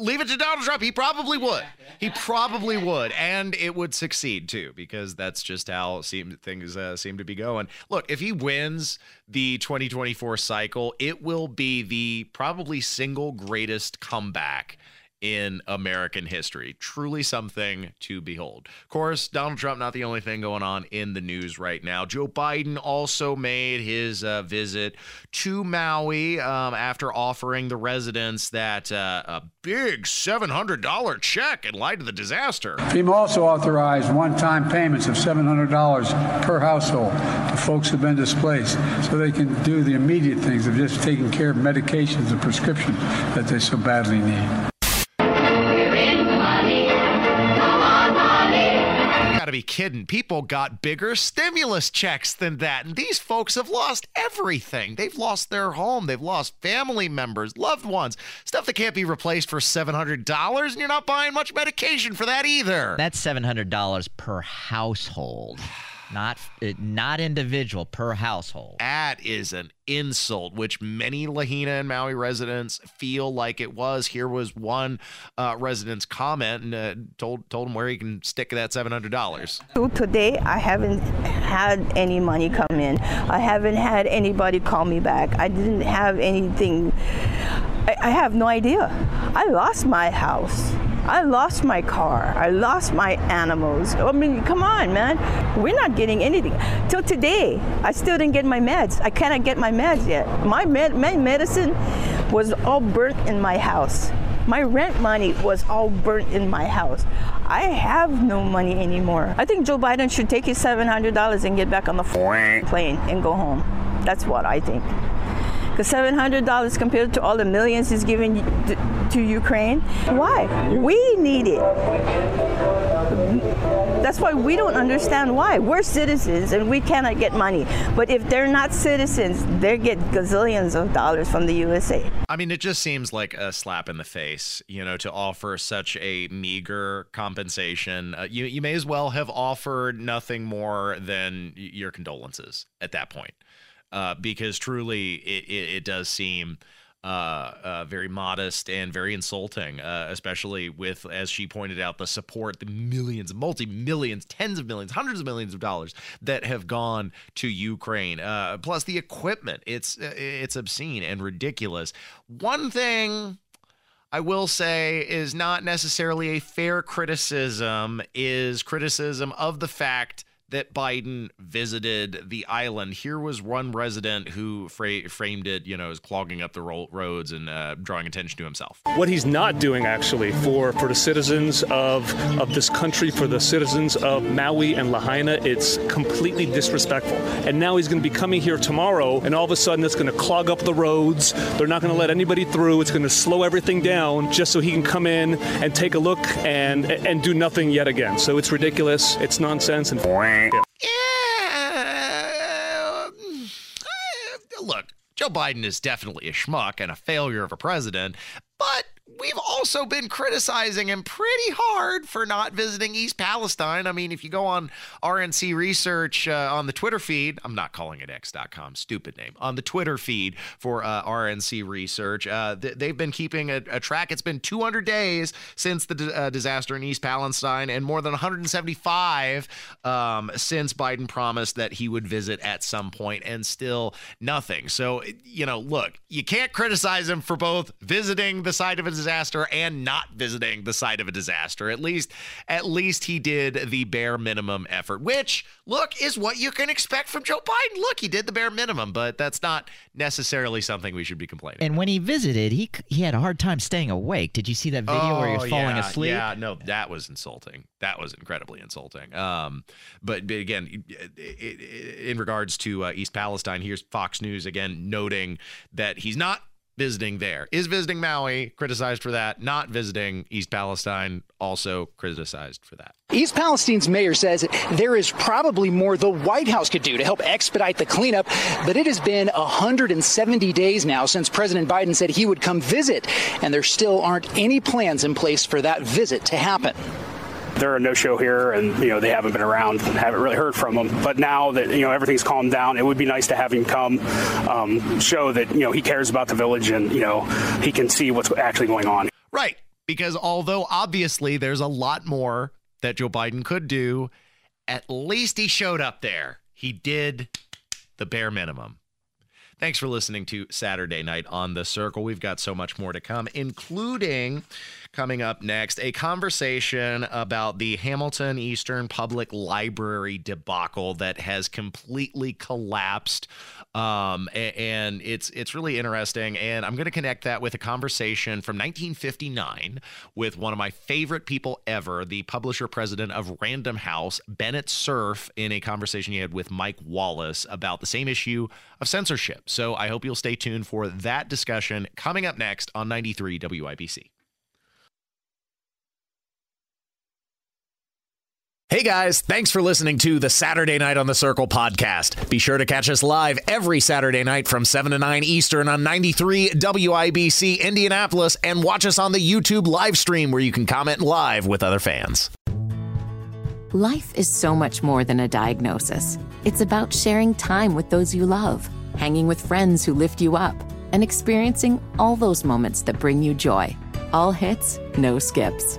Leave it to Donald Trump. He probably would. He probably would. And it would succeed, too, because that's just how things seem to be going. Look, if he wins the 2024 cycle, it will be the probably single greatest comeback in American history. Truly something to behold. Of course, Donald Trump, not the only thing going on in the news right now. Joe Biden also made his visit to Maui after offering the residents that a big $700 check in light of the disaster. FEMA also authorized one-time payments of $700 per household to folks who've been displaced so they can do the immediate things of just taking care of medications and prescriptions that they so badly need. Be kidding. People got bigger stimulus checks than that, and these folks have lost everything. They've lost their home, they've lost family members, loved ones, stuff that can't be replaced for $700, and you're not buying much medication for that either. That's $700 per household. Not individual, per household. That is an insult, which many Lahaina and Maui residents feel like it was. Here was one resident's comment and told him where he can stick that $700. Today, I haven't had any money come in. I haven't had anybody call me back. I didn't have anything. I have no idea. I lost my house. I lost my car. I lost my animals. I mean, come on, man. We're not getting anything. Till today, I still didn't get my meds. I cannot get my meds yet. My medicine was all burnt in my house. My rent money was all burnt in my house. I have no money anymore. I think Joe Biden should take his $700 and get back on the plane and go home. That's what I think. Because $700 compared to all the millions he's giving to Ukraine, why? We need it. That's why we don't understand why. We're citizens and we cannot get money. But if they're not citizens, they get gazillions of dollars from the USA. I mean, it just seems like a slap in the face, you know, to offer such a meager compensation. You may as well have offered nothing more than your condolences at that point. Because truly it does seem very modest and very insulting, especially with, as she pointed out, the support, the millions, multi-millions, tens of millions, hundreds of millions of dollars that have gone to Ukraine. Plus the equipment, it's obscene and ridiculous. One thing I will say is not necessarily a fair criticism is criticism of the fact that Biden visited the island. Here was one resident who framed it, you know, as clogging up the roads and drawing attention to himself. What he's not doing, actually, for the citizens of this country, for the citizens of Maui and Lahaina, it's completely disrespectful. And now he's going to be coming here tomorrow, and all of a sudden it's going to clog up the roads. They're not going to let anybody through. It's going to slow everything down just so he can come in and take a look and do nothing yet again. So it's ridiculous. It's nonsense. And yeah. Joe Biden is definitely a schmuck and a failure of a president, but we've also been criticizing him pretty hard for not visiting East Palestine. I mean, if you go on RNC Research on the Twitter feed, I'm not calling it X.com, stupid name, on the Twitter feed for RNC Research, they've been keeping a track. It's been 200 days since the disaster in East Palestine and more than 175 since Biden promised that he would visit at some point, and still nothing. So, you know, look, you can't criticize him for both visiting the site of a disaster and not visiting the site of a disaster. At least he did the bare minimum effort, which, look, is what you can expect from Joe Biden. Look, he did the bare minimum, but that's not necessarily something we should be complaining about. And when he visited, he had a hard time staying awake. Did you see that video where he was falling asleep? Yeah, no, that was insulting. That was incredibly insulting. But again, in regards to East Palestine, here's Fox News again noting that he's not visiting there. Is visiting Maui criticized for that? Not visiting East Palestine, also criticized for that. East Palestine's mayor says there is probably more the White House could do to help expedite the cleanup, but it has been 170 days now since President Biden said he would come visit, and there still aren't any plans in place for that visit to happen. They're a no-show here, and you know they haven't been around and haven't really heard from them. But now that everything's calmed down, it would be nice to have him come, show that he cares about the village, and he can see what's actually going on. Right, because although obviously there's a lot more that Joe Biden could do, at least he showed up there. He did the bare minimum. Thanks for listening to Saturday Night on the Circle. We've got so much more to come, including coming up next, a conversation about the Hamilton Eastern Public Library debacle that has completely collapsed. And it's really interesting. And I'm going to connect that with a conversation from 1959 with one of my favorite people ever, the publisher president of Random House, Bennett Cerf, in a conversation he had with Mike Wallace about the same issue of censorship. So I hope you'll stay tuned for that discussion coming up next on 93 WIBC. Hey guys, thanks for listening to the Saturday Night on the Circle podcast. Be sure to catch us live every Saturday night from 7 to 9 Eastern on 93 WIBC Indianapolis, and watch us on the YouTube live stream where you can comment live with other fans. Life is so much more than a diagnosis. It's about sharing time with those you love, hanging with friends who lift you up, and experiencing all those moments that bring you joy. All hits, no skips.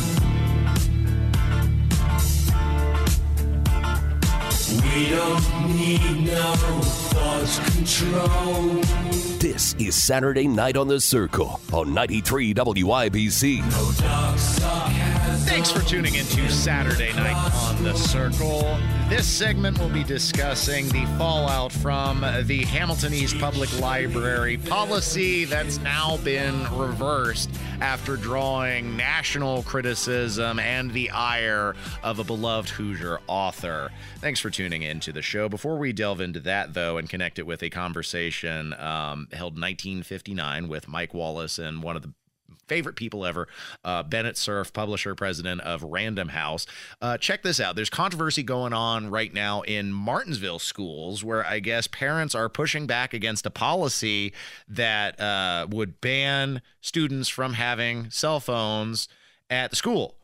We don't need no control. This is Saturday Night on the Circle on 93 WIBC. Thanks for tuning in to Saturday Night on the Circle. This segment will be discussing the fallout from the Hamilton East Public Library policy that's now been reversed after drawing national criticism and the ire of a beloved Hoosier author. Thanks for tuning in to the show. Before we delve into that, though, and connect it with a conversation held in 1959 with Mike Wallace and one of the favorite people ever, Bennett Cerf, publisher, president of Random House. Check this out. There's controversy going on right now in Martinsville schools where I guess parents are pushing back against a policy that would ban students from having cell phones at the school.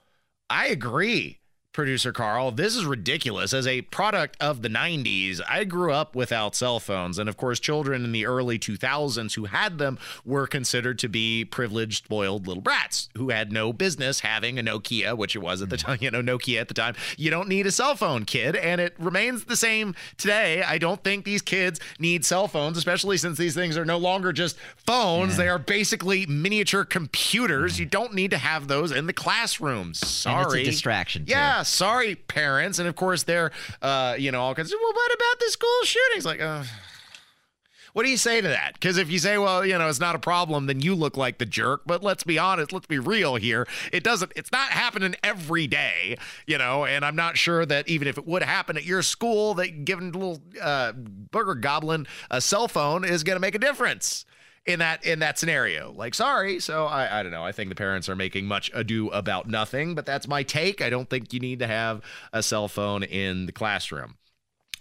I agree, Producer Carl, this is ridiculous. As a product of the 90s, I grew up without cell phones. And of course, children in the early 2000s who had them were considered to be privileged, spoiled little brats who had no business having a Nokia, which it was at the time, Nokia at the time. You don't need a cell phone, kid. And it remains the same today. I don't think these kids need cell phones, especially since these things are no longer just phones. Yeah. They are basically miniature computers. You don't need to have those in the classroom. Sorry. And it's a distraction. Yeah. Too. Sorry, parents. And of course, they're, all kinds of, well, what about the school shootings? Like, What do you say to that? Because if you say, well, you know, it's not a problem, then you look like the jerk. But let's be honest, let's be real here. It doesn't, it's not happening every day, you know, and I'm not sure that even if it would happen at your school, that giving a little burger goblin a cell phone is going to make a difference in that scenario. Like, sorry. So I don't know. I think the parents are making much ado about nothing, but that's my take. I don't think you need to have a cell phone in the classroom.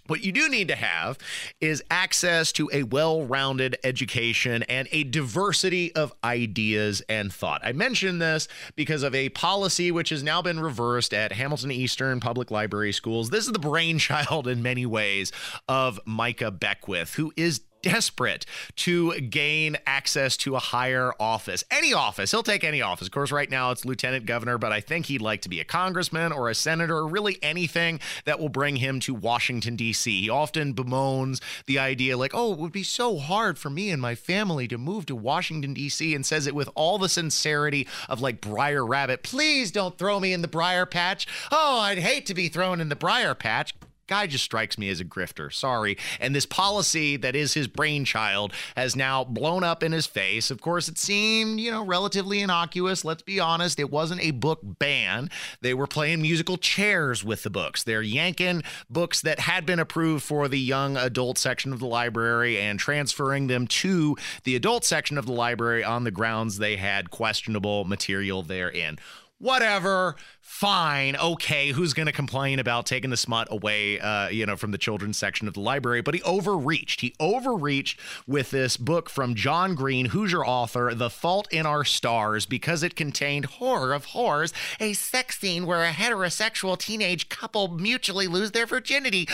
What you do need to have is access to a well-rounded education and a diversity of ideas and thought. I mentioned this because of a policy which has now been reversed at Hamilton Eastern Public Library Schools. This is the brainchild in many ways of Micah Beckwith, who is desperate to gain access to a higher office. Any office. He'll take any office. Of course, right now it's lieutenant governor, but I think he'd like to be a congressman or a senator or really anything that will bring him to Washington, D.C. He often bemoans the idea like, oh, it would be so hard for me and my family to move to Washington, D.C., and says it with all the sincerity of like Briar Rabbit. Please don't throw me in the briar patch. Oh, I'd hate to be thrown in the briar patch. Guy just strikes me as a grifter, sorry. And this policy that is his brainchild has now blown up in his face. Of course, it seemed, you know, relatively innocuous. Let's be honest, it wasn't a book ban. They were playing musical chairs with the books. They're yanking books that had been approved for the young adult section of the library and transferring them to the adult section of the library on the grounds they had questionable material therein. Whatever, fine, okay, who's going to complain about taking the smut away, you know, from the children's section of the library? But he overreached. He overreached with this book from John Green, Hoosier author, The Fault in Our Stars, because it contained, horror of horrors, a sex scene where a heterosexual teenage couple mutually lose their virginity.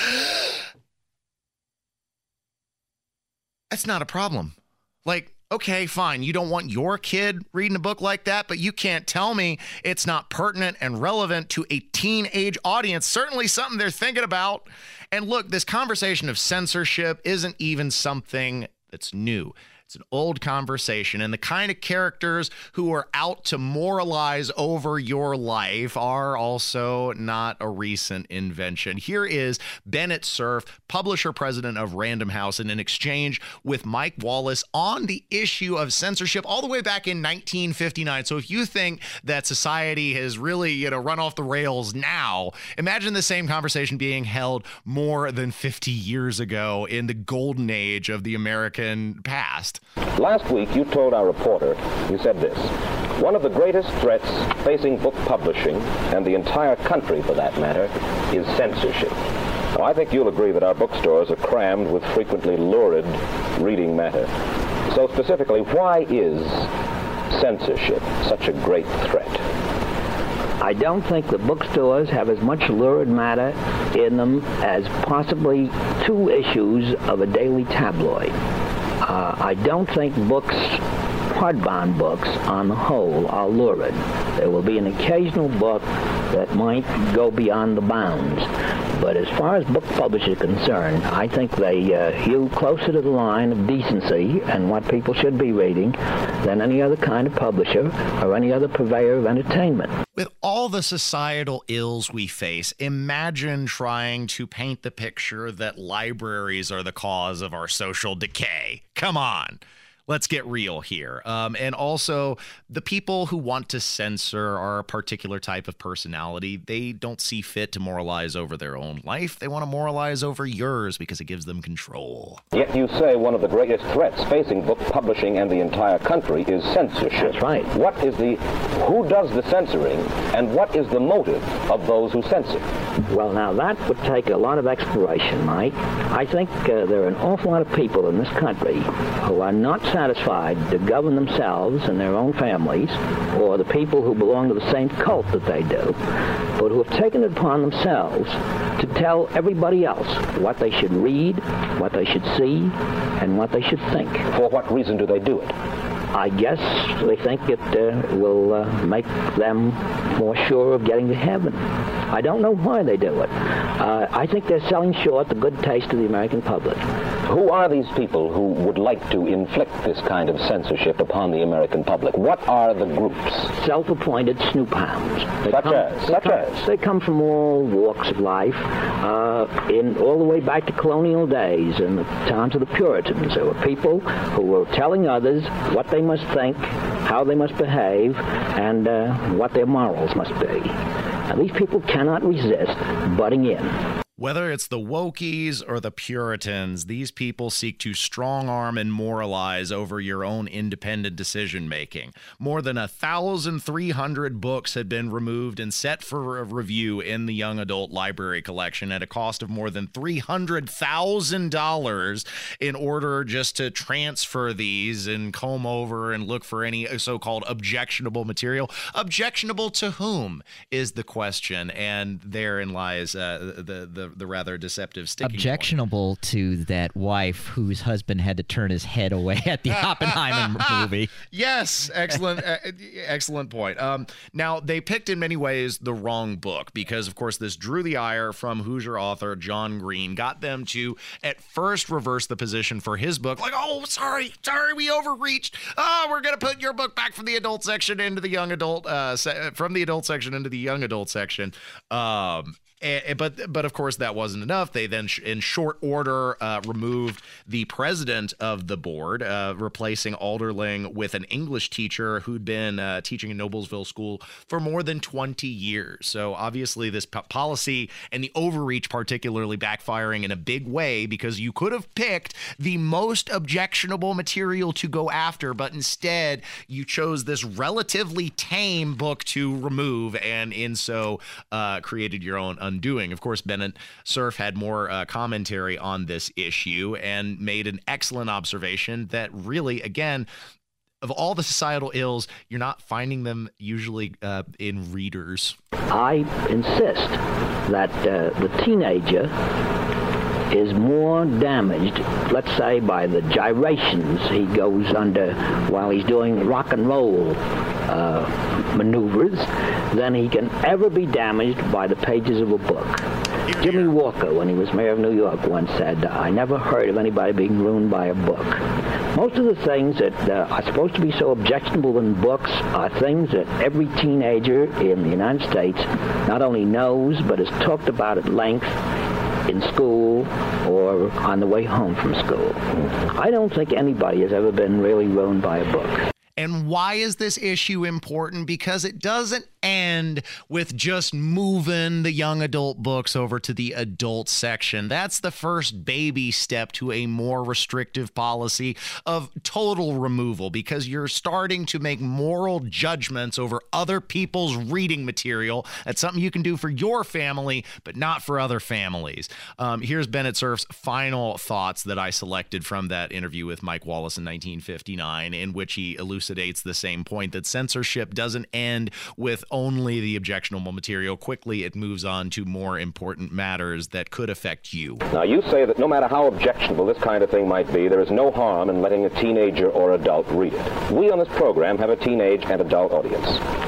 That's not a problem. Like, okay, fine. You don't want your kid reading a book like that, but you can't tell me it's not pertinent and relevant to a teenage audience. Certainly something they're thinking about. And look, this conversation of censorship isn't even something that's new. It's an old conversation, and the kind of characters who are out to moralize over your life are also not a recent invention. Here is Bennett Cerf, publisher president of Random House, in an exchange with Mike Wallace on the issue of censorship all the way back in 1959. So if you think that society has really, you know, run off the rails now, imagine the same conversation being held more than 50 years ago in the golden age of the American past. Last week, you told our reporter, you said this, one of the greatest threats facing book publishing, and the entire country for that matter, is censorship. Now, I think you'll agree that our bookstores are crammed with frequently lurid reading matter. So specifically, why is censorship such a great threat? I don't think the bookstores have as much lurid matter in them as possibly two issues of a daily tabloid. I don't think books, hardbound books, on the whole, are lurid. There will be an occasional book that might go beyond the bounds. But as far as book publishers are concerned, I think they hew closer to the line of decency and what people should be reading than any other kind of publisher or any other purveyor of entertainment. With all the societal ills we face, imagine trying to paint the picture that libraries are the cause of our social decay. Come on. Let's get real here. And also, the people who want to censor are a particular type of personality. They don't see fit to moralize over their own life. They want to moralize over yours because it gives them control. Yet you say one of the greatest threats facing book publishing and the entire country is censorship. That's right. What is the, who does the censoring, and what is the motive of those who censor? Well, now that would take a lot of exploration, Mike. I think there are an awful lot of people in this country who are not satisfied to govern themselves and their own families, or the people who belong to the same cult that they do, but who have taken it upon themselves to tell everybody else what they should read, what they should see, and what they should think. For what reason do they do it? I guess they think it will make them more sure of getting to heaven. I don't know why they do it. I think they're selling short the good taste of the American public. Who are these people who would like to inflict this kind of censorship upon the American public? What are the groups? Self-appointed snoop hounds. Such as? They come from all walks of life, all the way back to colonial days and the times of the Puritans. There were people who were telling others what they must think, how they must behave, and what their morals must be. Now, these people cannot resist butting in. Whether it's the wokies or the Puritans, these people seek to strong-arm and moralize over your own independent decision-making. More than 1,300 books had been removed and set for a review in the Young Adult Library Collection at a cost of more than $300,000 in order just to transfer these and comb over and look for any so-called objectionable material. Objectionable to whom is the question, and therein lies the rather deceptive sticking objectionable point. To that wife whose husband had to turn his head away at the Oppenheimer movie. Yes, excellent, excellent point. Now, they picked in many ways the wrong book because, of course, this drew the ire from Hoosier author John Green, got them to at first reverse the position for his book. Like, oh, sorry, we overreached. Oh, we're going to put your book back from the adult section into the young adult, But of course, that wasn't enough. They then, in short order, removed the president of the board, replacing Alderling with an English teacher who'd been teaching in Noblesville School for more than 20 years. So obviously, this policy and the overreach particularly backfiring in a big way because you could have picked the most objectionable material to go after, but instead you chose this relatively tame book to remove and in so created your own undoing. Of course, Bennett Cerf had more commentary on this issue and made an excellent observation that really, again, of all the societal ills, you're not finding them usually in readers. I insist that the teenager is more damaged, let's say, by the gyrations he goes under while he's doing rock and roll maneuvers than he can ever be damaged by the pages of a book. Jimmy Walker, when he was mayor of New York, once said, I never heard of anybody being ruined by a book. Most of the things that are supposed to be so objectionable in books are things that every teenager in the United States not only knows, but has talked about at length in school or on the way home from school. I don't think anybody has ever been really ruined by a book. And why is this issue important? Because it doesn't end with just moving the young adult books over to the adult section. That's the first baby step to a more restrictive policy of total removal because you're starting to make moral judgments over other people's reading material. That's something you can do for your family, but not for other families. Here's Bennett Cerf's final thoughts that I selected from that interview with Mike Wallace in 1959, in which he elucidated the same point, that censorship doesn't end with only the objectionable material. Quickly, it moves on to more important matters that could affect you. Now, you say that no matter how objectionable this kind of thing might be, there is no harm in letting a teenager or adult read it. We on this program have a teenage and adult audience.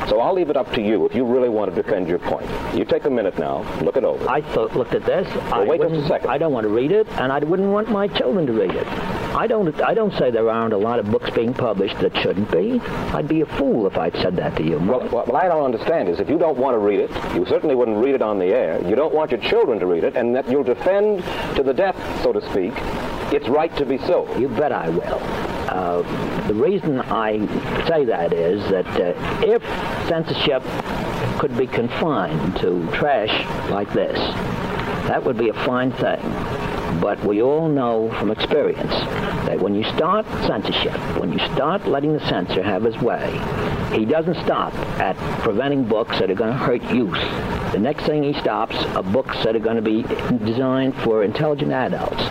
So I'll leave it up to you if you really want to defend your point. You take a minute now, look it over. I looked at this. Well, wait just a second. I don't want to read it, and I wouldn't want my children to read it. I don't say there aren't a lot of books being published that shouldn't be. I'd be a fool if I'd said that to you. Well, what I don't understand is if you don't want to read it, you certainly wouldn't read it on the air, you don't want your children to read it, and that you'll defend to the death, so to speak, its right to be so. You bet I will. The reason I say that is that if censorship could be confined to trash like this, that would be a fine thing. But we all know from experience that when you start censorship, when you start letting the censor have his way, he doesn't stop at preventing books that are going to hurt youth. The next thing he stops are books that are going to be designed for intelligent adults.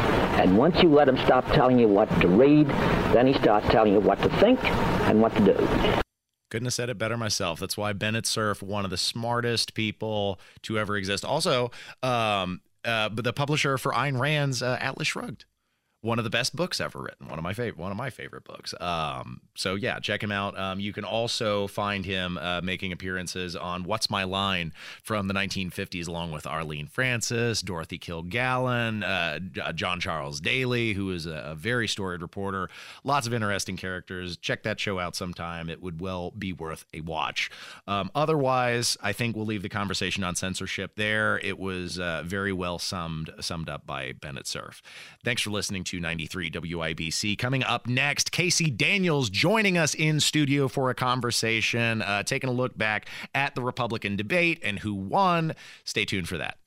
And once you let him stop telling you what to read, then he starts telling you what to think and what to do. Couldn't have said it better myself. That's why Bennett Cerf, one of the smartest people to ever exist. Also, but the publisher for Ayn Rand's Atlas Shrugged one of the best books ever written, one of my favorite books. So yeah, check him out. You can also find him making appearances on What's My Line from the 1950s, along with Arlene Francis, Dorothy Kilgallen, John Charles Daly, who is a very storied reporter. Lots of interesting characters. Check that show out sometime. It would well be worth a watch. Otherwise, I think we'll leave the conversation on censorship there. It was very well summed up by Bennett Cerf. Thanks for listening to 93 WIBC. Coming up next, Casey Daniels joining us in studio for a conversation, taking a look back at the Republican debate and who won. Stay tuned for that.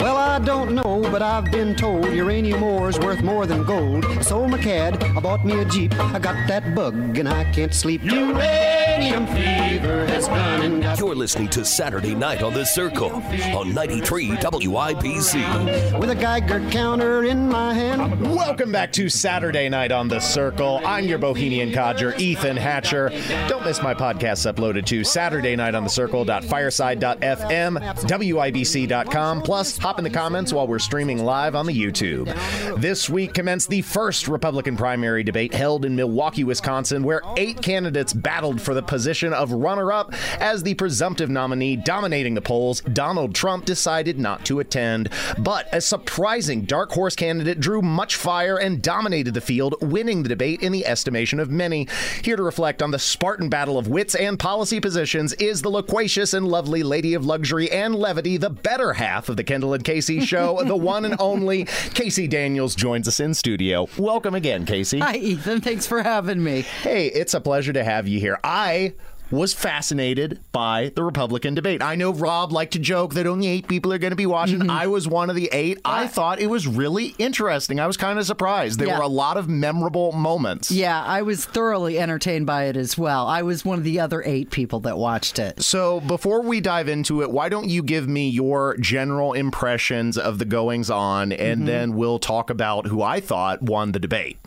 Well, I don't know, but I've been told uranium ore is worth more than gold. I sold my CAD, I bought me a Jeep, I got that bug and I can't sleep. Uranium fever has gone and got... You're listening to Saturday Night on the Circle on 93 WIBC. With a Geiger counter in my hand. Welcome back to Saturday Night on the Circle. I'm your bohemian codger, Ethan Hatcher. Don't miss my podcasts uploaded to SaturdayNightOnTheCircle.fireside.fm, WIBC.com, plus hop in the comments while we're streaming live on the YouTube. This week commenced the first Republican primary debate held in Milwaukee, Wisconsin, where 8 candidates battled for the position of runner-up as the presumptive nominee dominating the polls, Donald Trump, decided not to attend. But a surprising dark horse candidate drew much fire and dominated the field, winning the debate in the estimation of many. Here to reflect on the Spartan battle of wits and policy positions is the loquacious and lovely lady of luxury and levity, the better half of the Kendall and Casey show, the one and only Casey Daniels joins us in studio. Welcome again, Casey. Hi, Ethan. Thanks for having me. Hey, it's a pleasure to have you here. I was fascinated by the Republican debate. I know Rob liked to joke that only 8 people are going to be watching. Mm-hmm. I was one of the 8. I thought it was really interesting. I was kind of surprised. There were a lot of memorable moments. Yeah, I was thoroughly entertained by it as well. I was one of the other 8 people that watched it. So before we dive into it, why don't you give me your general impressions of the goings-on, and then we'll talk about who I thought won the debate.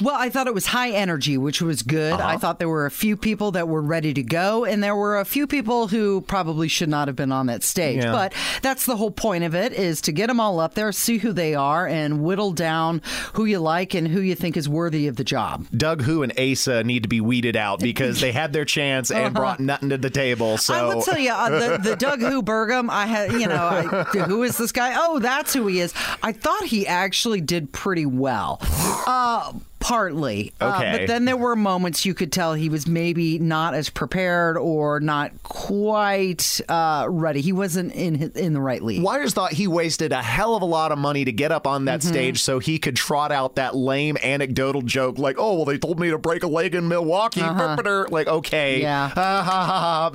Well, I thought it was high energy, which was good. I thought there were a few people that were ready to go, and there were a few people who probably should not have been on that stage. Yeah. But that's the whole point of it, is to get them all up there, see who they are, and whittle down who you like and who you think is worthy of the job. Doug Hu and Asa need to be weeded out because they had their chance and brought nothing to the table. So I will tell you, the Doug Hu Burgum, who is this guy? Oh, that's who he is. I thought he actually did pretty well. Partly. Okay. But then there were moments you could tell he was maybe not as prepared or not quite ready. He wasn't in the right league. Wires thought he wasted a hell of a lot of money to get up on that stage so he could trot out that lame anecdotal joke like, oh, well, they told me to break a leg in Milwaukee. Like, okay. Yeah.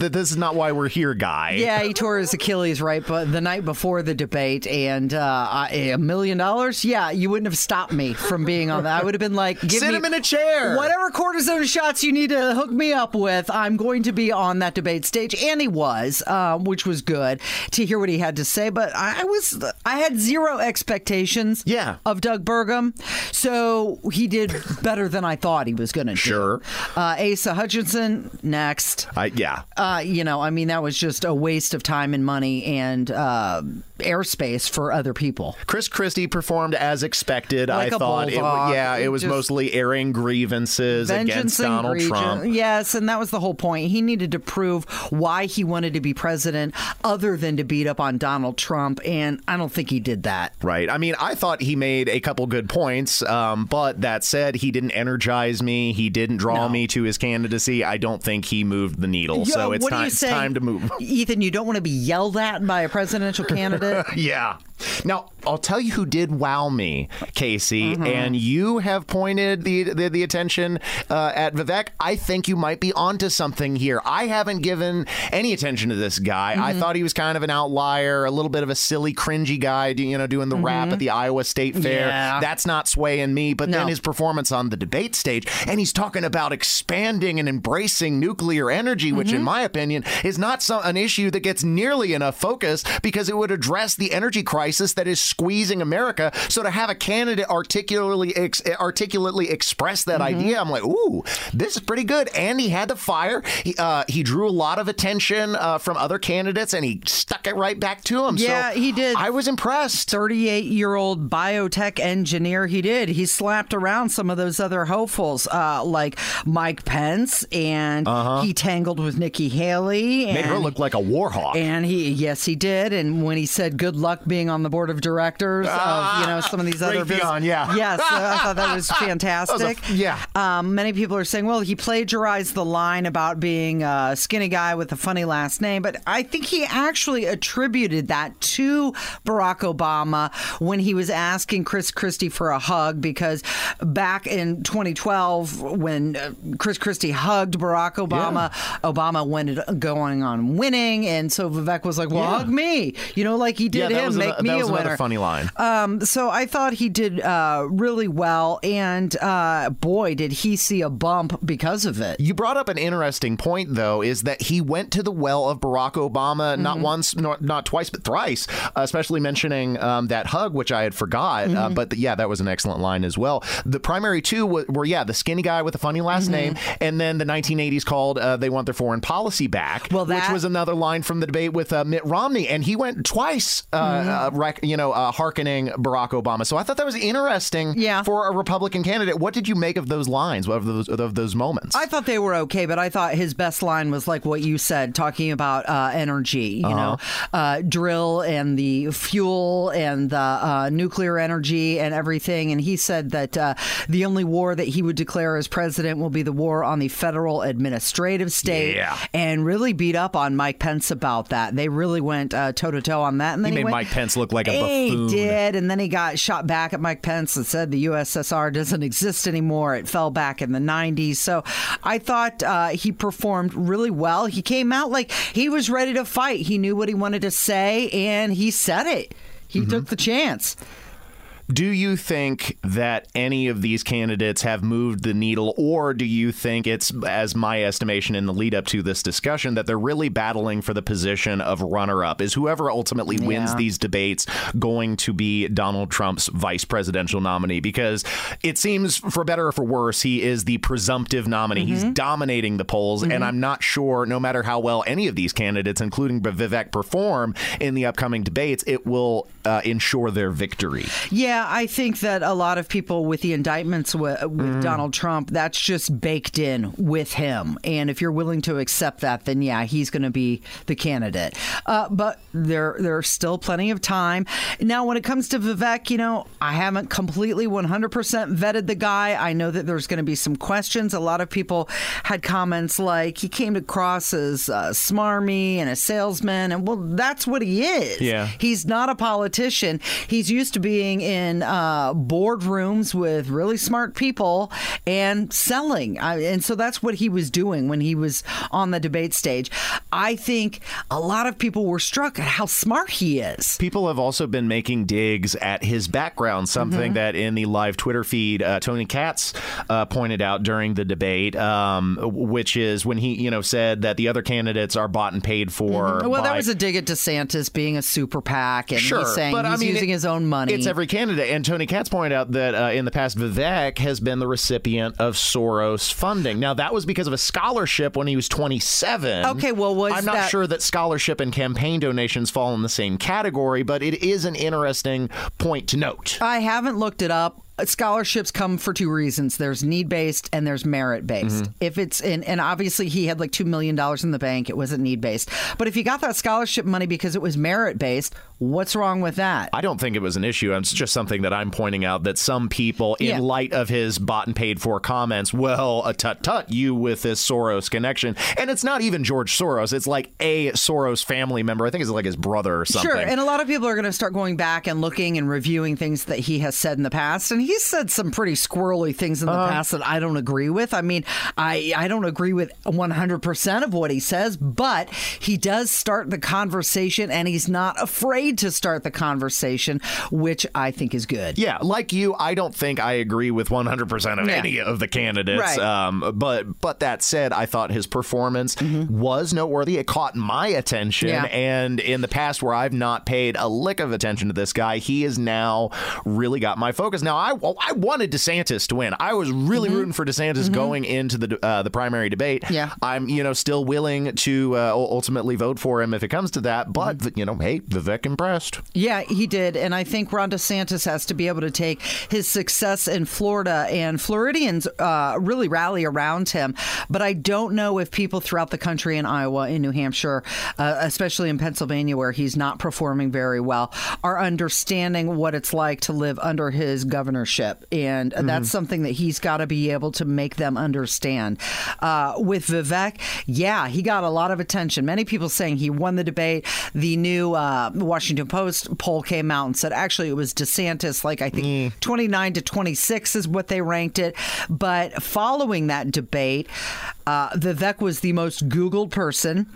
This is not why we're here, guy. Yeah, he tore his Achilles the night before the debate, and $1 million? Yeah, you wouldn't have stopped me from being on. I would have been like, sit him in a chair. Whatever cortisone shots you need to hook me up with, I'm going to be on that debate stage. And he was, which was good to hear what he had to say. But I had zero expectations of Doug Burgum. So he did better than I thought he was going to do. Sure. Asa Hutchinson, next. That was just a waste of time and money and airspace for other people. Chris Christie performed as expected. Like I thought it was mostly airing grievances against Donald Trump. Yes, and that was the whole point. He needed to prove why he wanted to be president other than to beat up on Donald Trump, and I don't think he did that. Right. I mean, I thought he made a couple good points, but that said, he didn't energize me. He didn't draw me to his candidacy. I don't think he moved the needle. So it's time to move. Ethan, you don't want to be yelled at by a presidential candidate? Yeah. Now, I'll tell you who did wow me, Casey, and you have pointed the attention at Vivek. I think you might be onto something here. I haven't given any attention to this guy. I thought he was kind of an outlier, a little bit of a silly, cringy guy, doing the rap at the Iowa State Fair. Yeah. That's not swaying me. But then his performance on the debate stage, and he's talking about expanding and embracing nuclear energy, which in my opinion is not an issue that gets nearly enough focus because it would address the energy crisis crisis that is squeezing America. So to have a candidate articulately express that idea, I'm like, ooh, this is pretty good. And he had the fire. He drew a lot of attention from other candidates, and he stuck it right back to him. Yeah, so he did. I was impressed. 38-year-old biotech engineer, he did. He slapped around some of those other hopefuls, like Mike Pence, and he tangled with Nikki Haley. And made her look like a war hawk. And he did. And when he said good luck being on the board of directors of, some of these other Raytheon, Yes, I thought that was fantastic. Many people are saying, well, he plagiarized the line about being a skinny guy with a funny last name, but I think he actually attributed that to Barack Obama when he was asking Chris Christie for a hug, because back in 2012 when Chris Christie hugged Barack Obama, Obama went going on winning, and so Vivek was like, well, hug me, like he did him, make me a winner. That was another funny line. So I thought he did really well, and boy, did he see a bump because of it. You brought up an interesting point, though, is that he went to the well of Barack Obama not once, not twice, but thrice, especially mentioning that hug, which I had forgot. But that was an excellent line as well. The primary two were the skinny guy with a funny last name, and then the 1980s called They Want Their Foreign Policy Back, which was another line from the debate with Mitt Romney, and he went twice, hearkening Barack Obama. So I thought that was interesting for a Republican candidate. What did you make of those lines, of those moments? I thought they were okay, but I thought his best line was like what you said, talking about energy, drill and the fuel and the nuclear energy and everything. And he said that the only war that he would declare as president will be the war on the federal administrative state, and really beat up on Mike Pence about that. They really went toe-to-toe on that. And then he made Mike Pence look like a buffoon. He did, and then he got shot back at Mike Pence and said the USSR doesn't exist anymore. It fell back in the 90s. So I thought he performed really well. He came out like he was ready to fight. He knew what he wanted to say, and he said it. He took the chance. Do you think that any of these candidates have moved the needle, or do you think it's, as my estimation in the lead up to this discussion, that they're really battling for the position of runner-up? Is whoever ultimately wins these debates going to be Donald Trump's vice presidential nominee? Because it seems, for better or for worse, he is the presumptive nominee. He's dominating the polls, and I'm not sure, no matter how well any of these candidates, including Vivek, perform in the upcoming debates, it will ensure their victory. Yeah, I think that a lot of people with the indictments with Donald Trump, that's just baked in with him. And if you're willing to accept that, then yeah, he's going to be the candidate. But there's still plenty of time. Now, when it comes to Vivek, I haven't completely 100% vetted the guy. I know that there's going to be some questions. A lot of people had comments like he came across as smarmy and a salesman. And well, that's what he is. Yeah. He's not a politician. He's used to being in boardrooms with really smart people and selling. And so that's what he was doing when he was on the debate stage. I think a lot of people were struck at how smart he is. People have also been making digs at his background, something that in the live Twitter feed, Tony Katz pointed out during the debate, which is when he said that the other candidates are bought and paid for. Well, that was a dig at DeSantis being a super PAC, and he's saying using his own money. It's every candidate. And Tony Katz pointed out that in the past, Vivek has been the recipient of Soros funding. Now, that was because of a scholarship when he was 27. Okay, well, I'm not sure that scholarship and campaign donations fall in the same category, but it is an interesting point to note. I haven't looked it up. Scholarships come for two reasons. There's need-based and there's merit-based. If it's and obviously he had like $2 million in the bank. It wasn't need-based. But if you got that scholarship money because it was merit-based, what's wrong with that? I don't think it was an issue. It's just something that I'm pointing out that some people, in light of his bought and paid for comments, a tut-tut, you with this Soros connection. And it's not even George Soros. It's like a Soros family member. I think it's like his brother or something. Sure, and a lot of people are going to start going back and looking and reviewing things that he has said in the past. And he's said some pretty squirrely things in the past that I don't agree with. I mean, I don't agree with 100% of what he says, but he does start the conversation, and he's not afraid to start the conversation, which I think is good. Yeah, like you, I don't think I agree with 100% of any of the candidates. Right. But that said, I thought his performance was noteworthy. It caught my attention, and in the past where I've not paid a lick of attention to this guy, he has now really got my focus. Now, I wanted DeSantis to win. I was really rooting for DeSantis going into the primary debate. Yeah. I'm still willing to ultimately vote for him if it comes to that, but hey, Vivek impressed. Yeah, he did, and I think Ron DeSantis has to be able to take his success in Florida, and Floridians really rally around him, but I don't know if people throughout the country, in Iowa, in New Hampshire, especially in Pennsylvania, where he's not performing very well, are understanding what it's like to live under his governorship, and that's something that he's got to be able to make them understand. With Vivek, he got a lot of attention. Many people saying he won the debate. The new Washington Post poll came out and said actually it was DeSantis, like I think 29-26 is what they ranked it. But following that debate, Vivek was the most Googled person,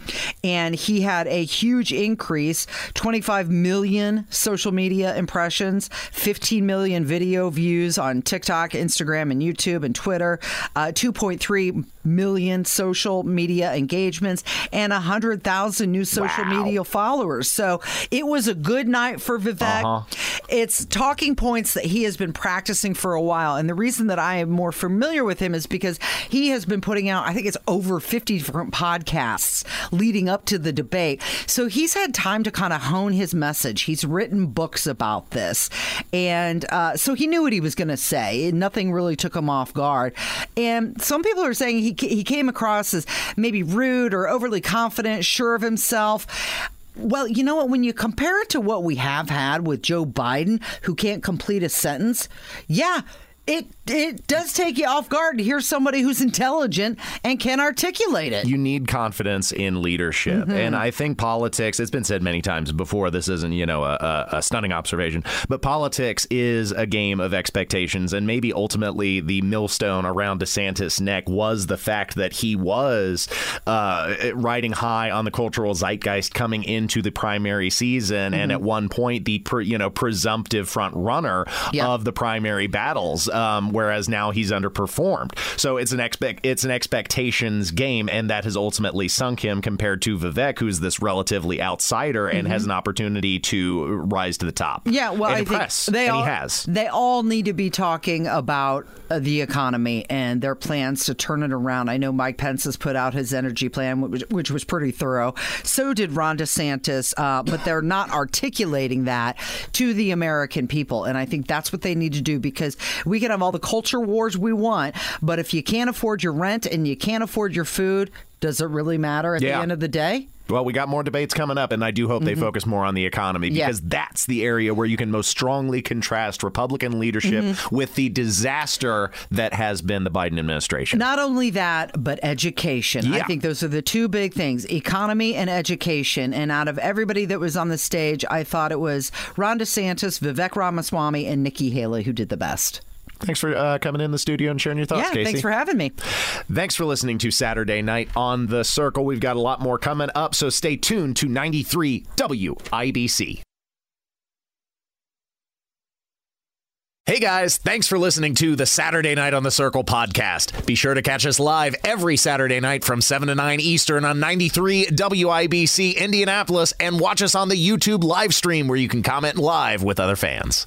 and he had a huge increase, 25 million social media impressions, 15 million video views on TikTok, Instagram, and YouTube, and Twitter, 2.3 million social media engagements, and 100,000 new social media followers. So it was a good night for Vivek. It's talking points that he has been practicing for a while, and the reason that I am more familiar with him is because he has been putting out, I think it's over 50 different podcasts leading up to the debate. So he's had time to kind of hone his message. He's written books about this. And so he knew what he was going to say. Nothing really took him off guard. And some people are saying he came across as maybe rude or overly confident, sure of himself. Well, you know what? When you compare it to what we have had with Joe Biden, who can't complete a sentence, it does take you off guard to hear somebody who's intelligent and can articulate it. You need confidence in leadership. And I think politics, it's been said many times before, this isn't, a stunning observation, but politics is a game of expectations. And maybe ultimately the millstone around DeSantis' neck was the fact that he was riding high on the cultural zeitgeist coming into the primary season. And at one point, the presumptive front runner of the primary battles. Whereas now he's underperformed. So it's an expectations game, and that has ultimately sunk him compared to Vivek, who's this relatively outsider and has an opportunity to rise to the top. Yeah, well, I think they all need to be talking about the economy and their plans to turn it around. I know Mike Pence has put out his energy plan, which was pretty thorough. So did Ron DeSantis, but they're not articulating that to the American people, and I think that's what they need to do, because we can have all the culture wars we want, but if you can't afford your rent and you can't afford your food, does it really matter at the end of the day? Well, we got more debates coming up, and I do hope they focus more on the economy, because that's the area where you can most strongly contrast Republican leadership with the disaster that has been the Biden administration. Not only that, but education. I think those are the two big things, economy and education. And out of everybody that was on the stage, I thought it was Ron DeSantis, Vivek Ramaswamy, and Nikki Haley who did the best. Thanks for coming in the studio and sharing your thoughts, Casey. Thanks for having me. Thanks for listening to Saturday Night on the Circle. We've got a lot more coming up, so stay tuned to 93 WIBC. Hey guys, thanks for listening to the Saturday Night on the Circle podcast. Be sure to catch us live every Saturday night from 7 to 9 Eastern on 93 WIBC Indianapolis, and watch us on the YouTube live stream where you can comment live with other fans.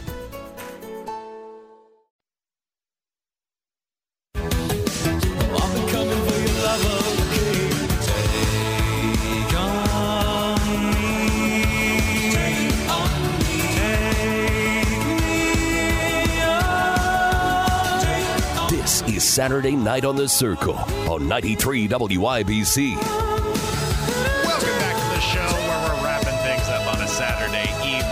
is Saturday Night on the Circle on 93 WIBC. Welcome back to the show where we're wrapping things up on a Saturday evening.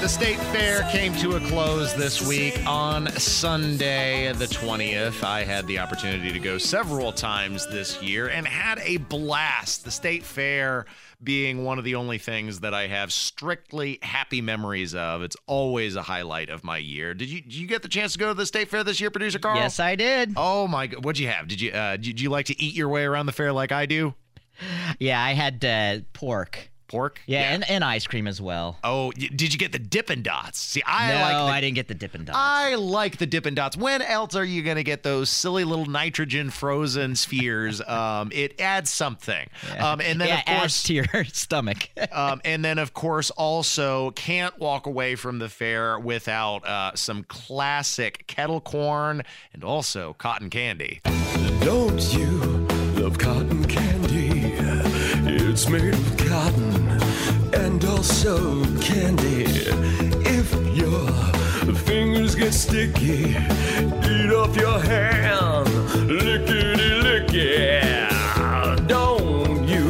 The State Fair came to a close this week. On Sunday the 20th, I had the opportunity to go several times this year and had a blast. The State Fair being one of the only things that I have strictly happy memories of. It's always a highlight of my year. Did you get the chance to go to the State Fair this year, Producer Carl? Yes, I did. Oh my God, what'd you have? Did you like to eat your way around the fair like I do? Yeah, I had pork. Pork? Yeah. And ice cream as well. Oh, did you get the Dippin' Dots? See, I didn't get the Dippin' Dots. I like the Dippin' Dots. When else are you going to get those silly little nitrogen frozen spheres? It adds something. Yeah. And then, of course, adds to your stomach. And then, of course, also can't walk away from the fair without some classic kettle corn and also cotton candy. Don't you love cotton candy? It's made of cotton and also candy. If your fingers get sticky, eat off your hand, lickety-licky. Don't you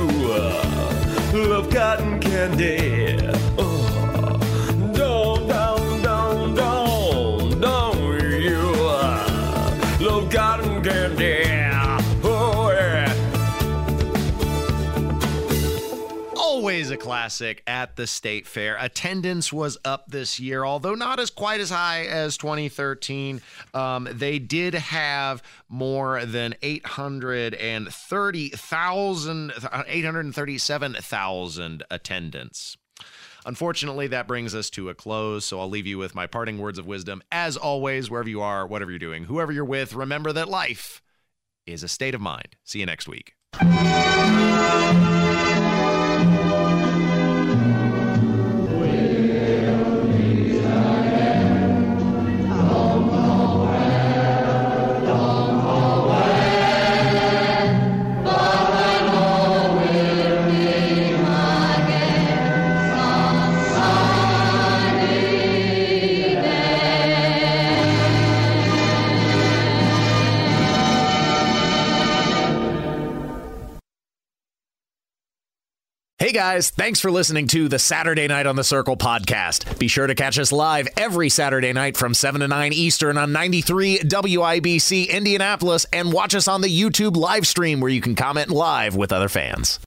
love cotton candy? Don't you love cotton candy? Always a classic at the State Fair. Attendance was up this year, although not as quite as high as 2013. They did have more than 837,000 attendance. Unfortunately, that brings us to a close, so I'll leave you with my parting words of wisdom. As always, wherever you are, whatever you're doing, whoever you're with, remember that life is a state of mind. See you next week. Hey guys, thanks for listening to the Saturday Night on the Circle podcast. Be sure to catch us live every Saturday night from 7 to 9 Eastern on 93 WIBC Indianapolis, and watch us on the YouTube live stream where you can comment live with other fans.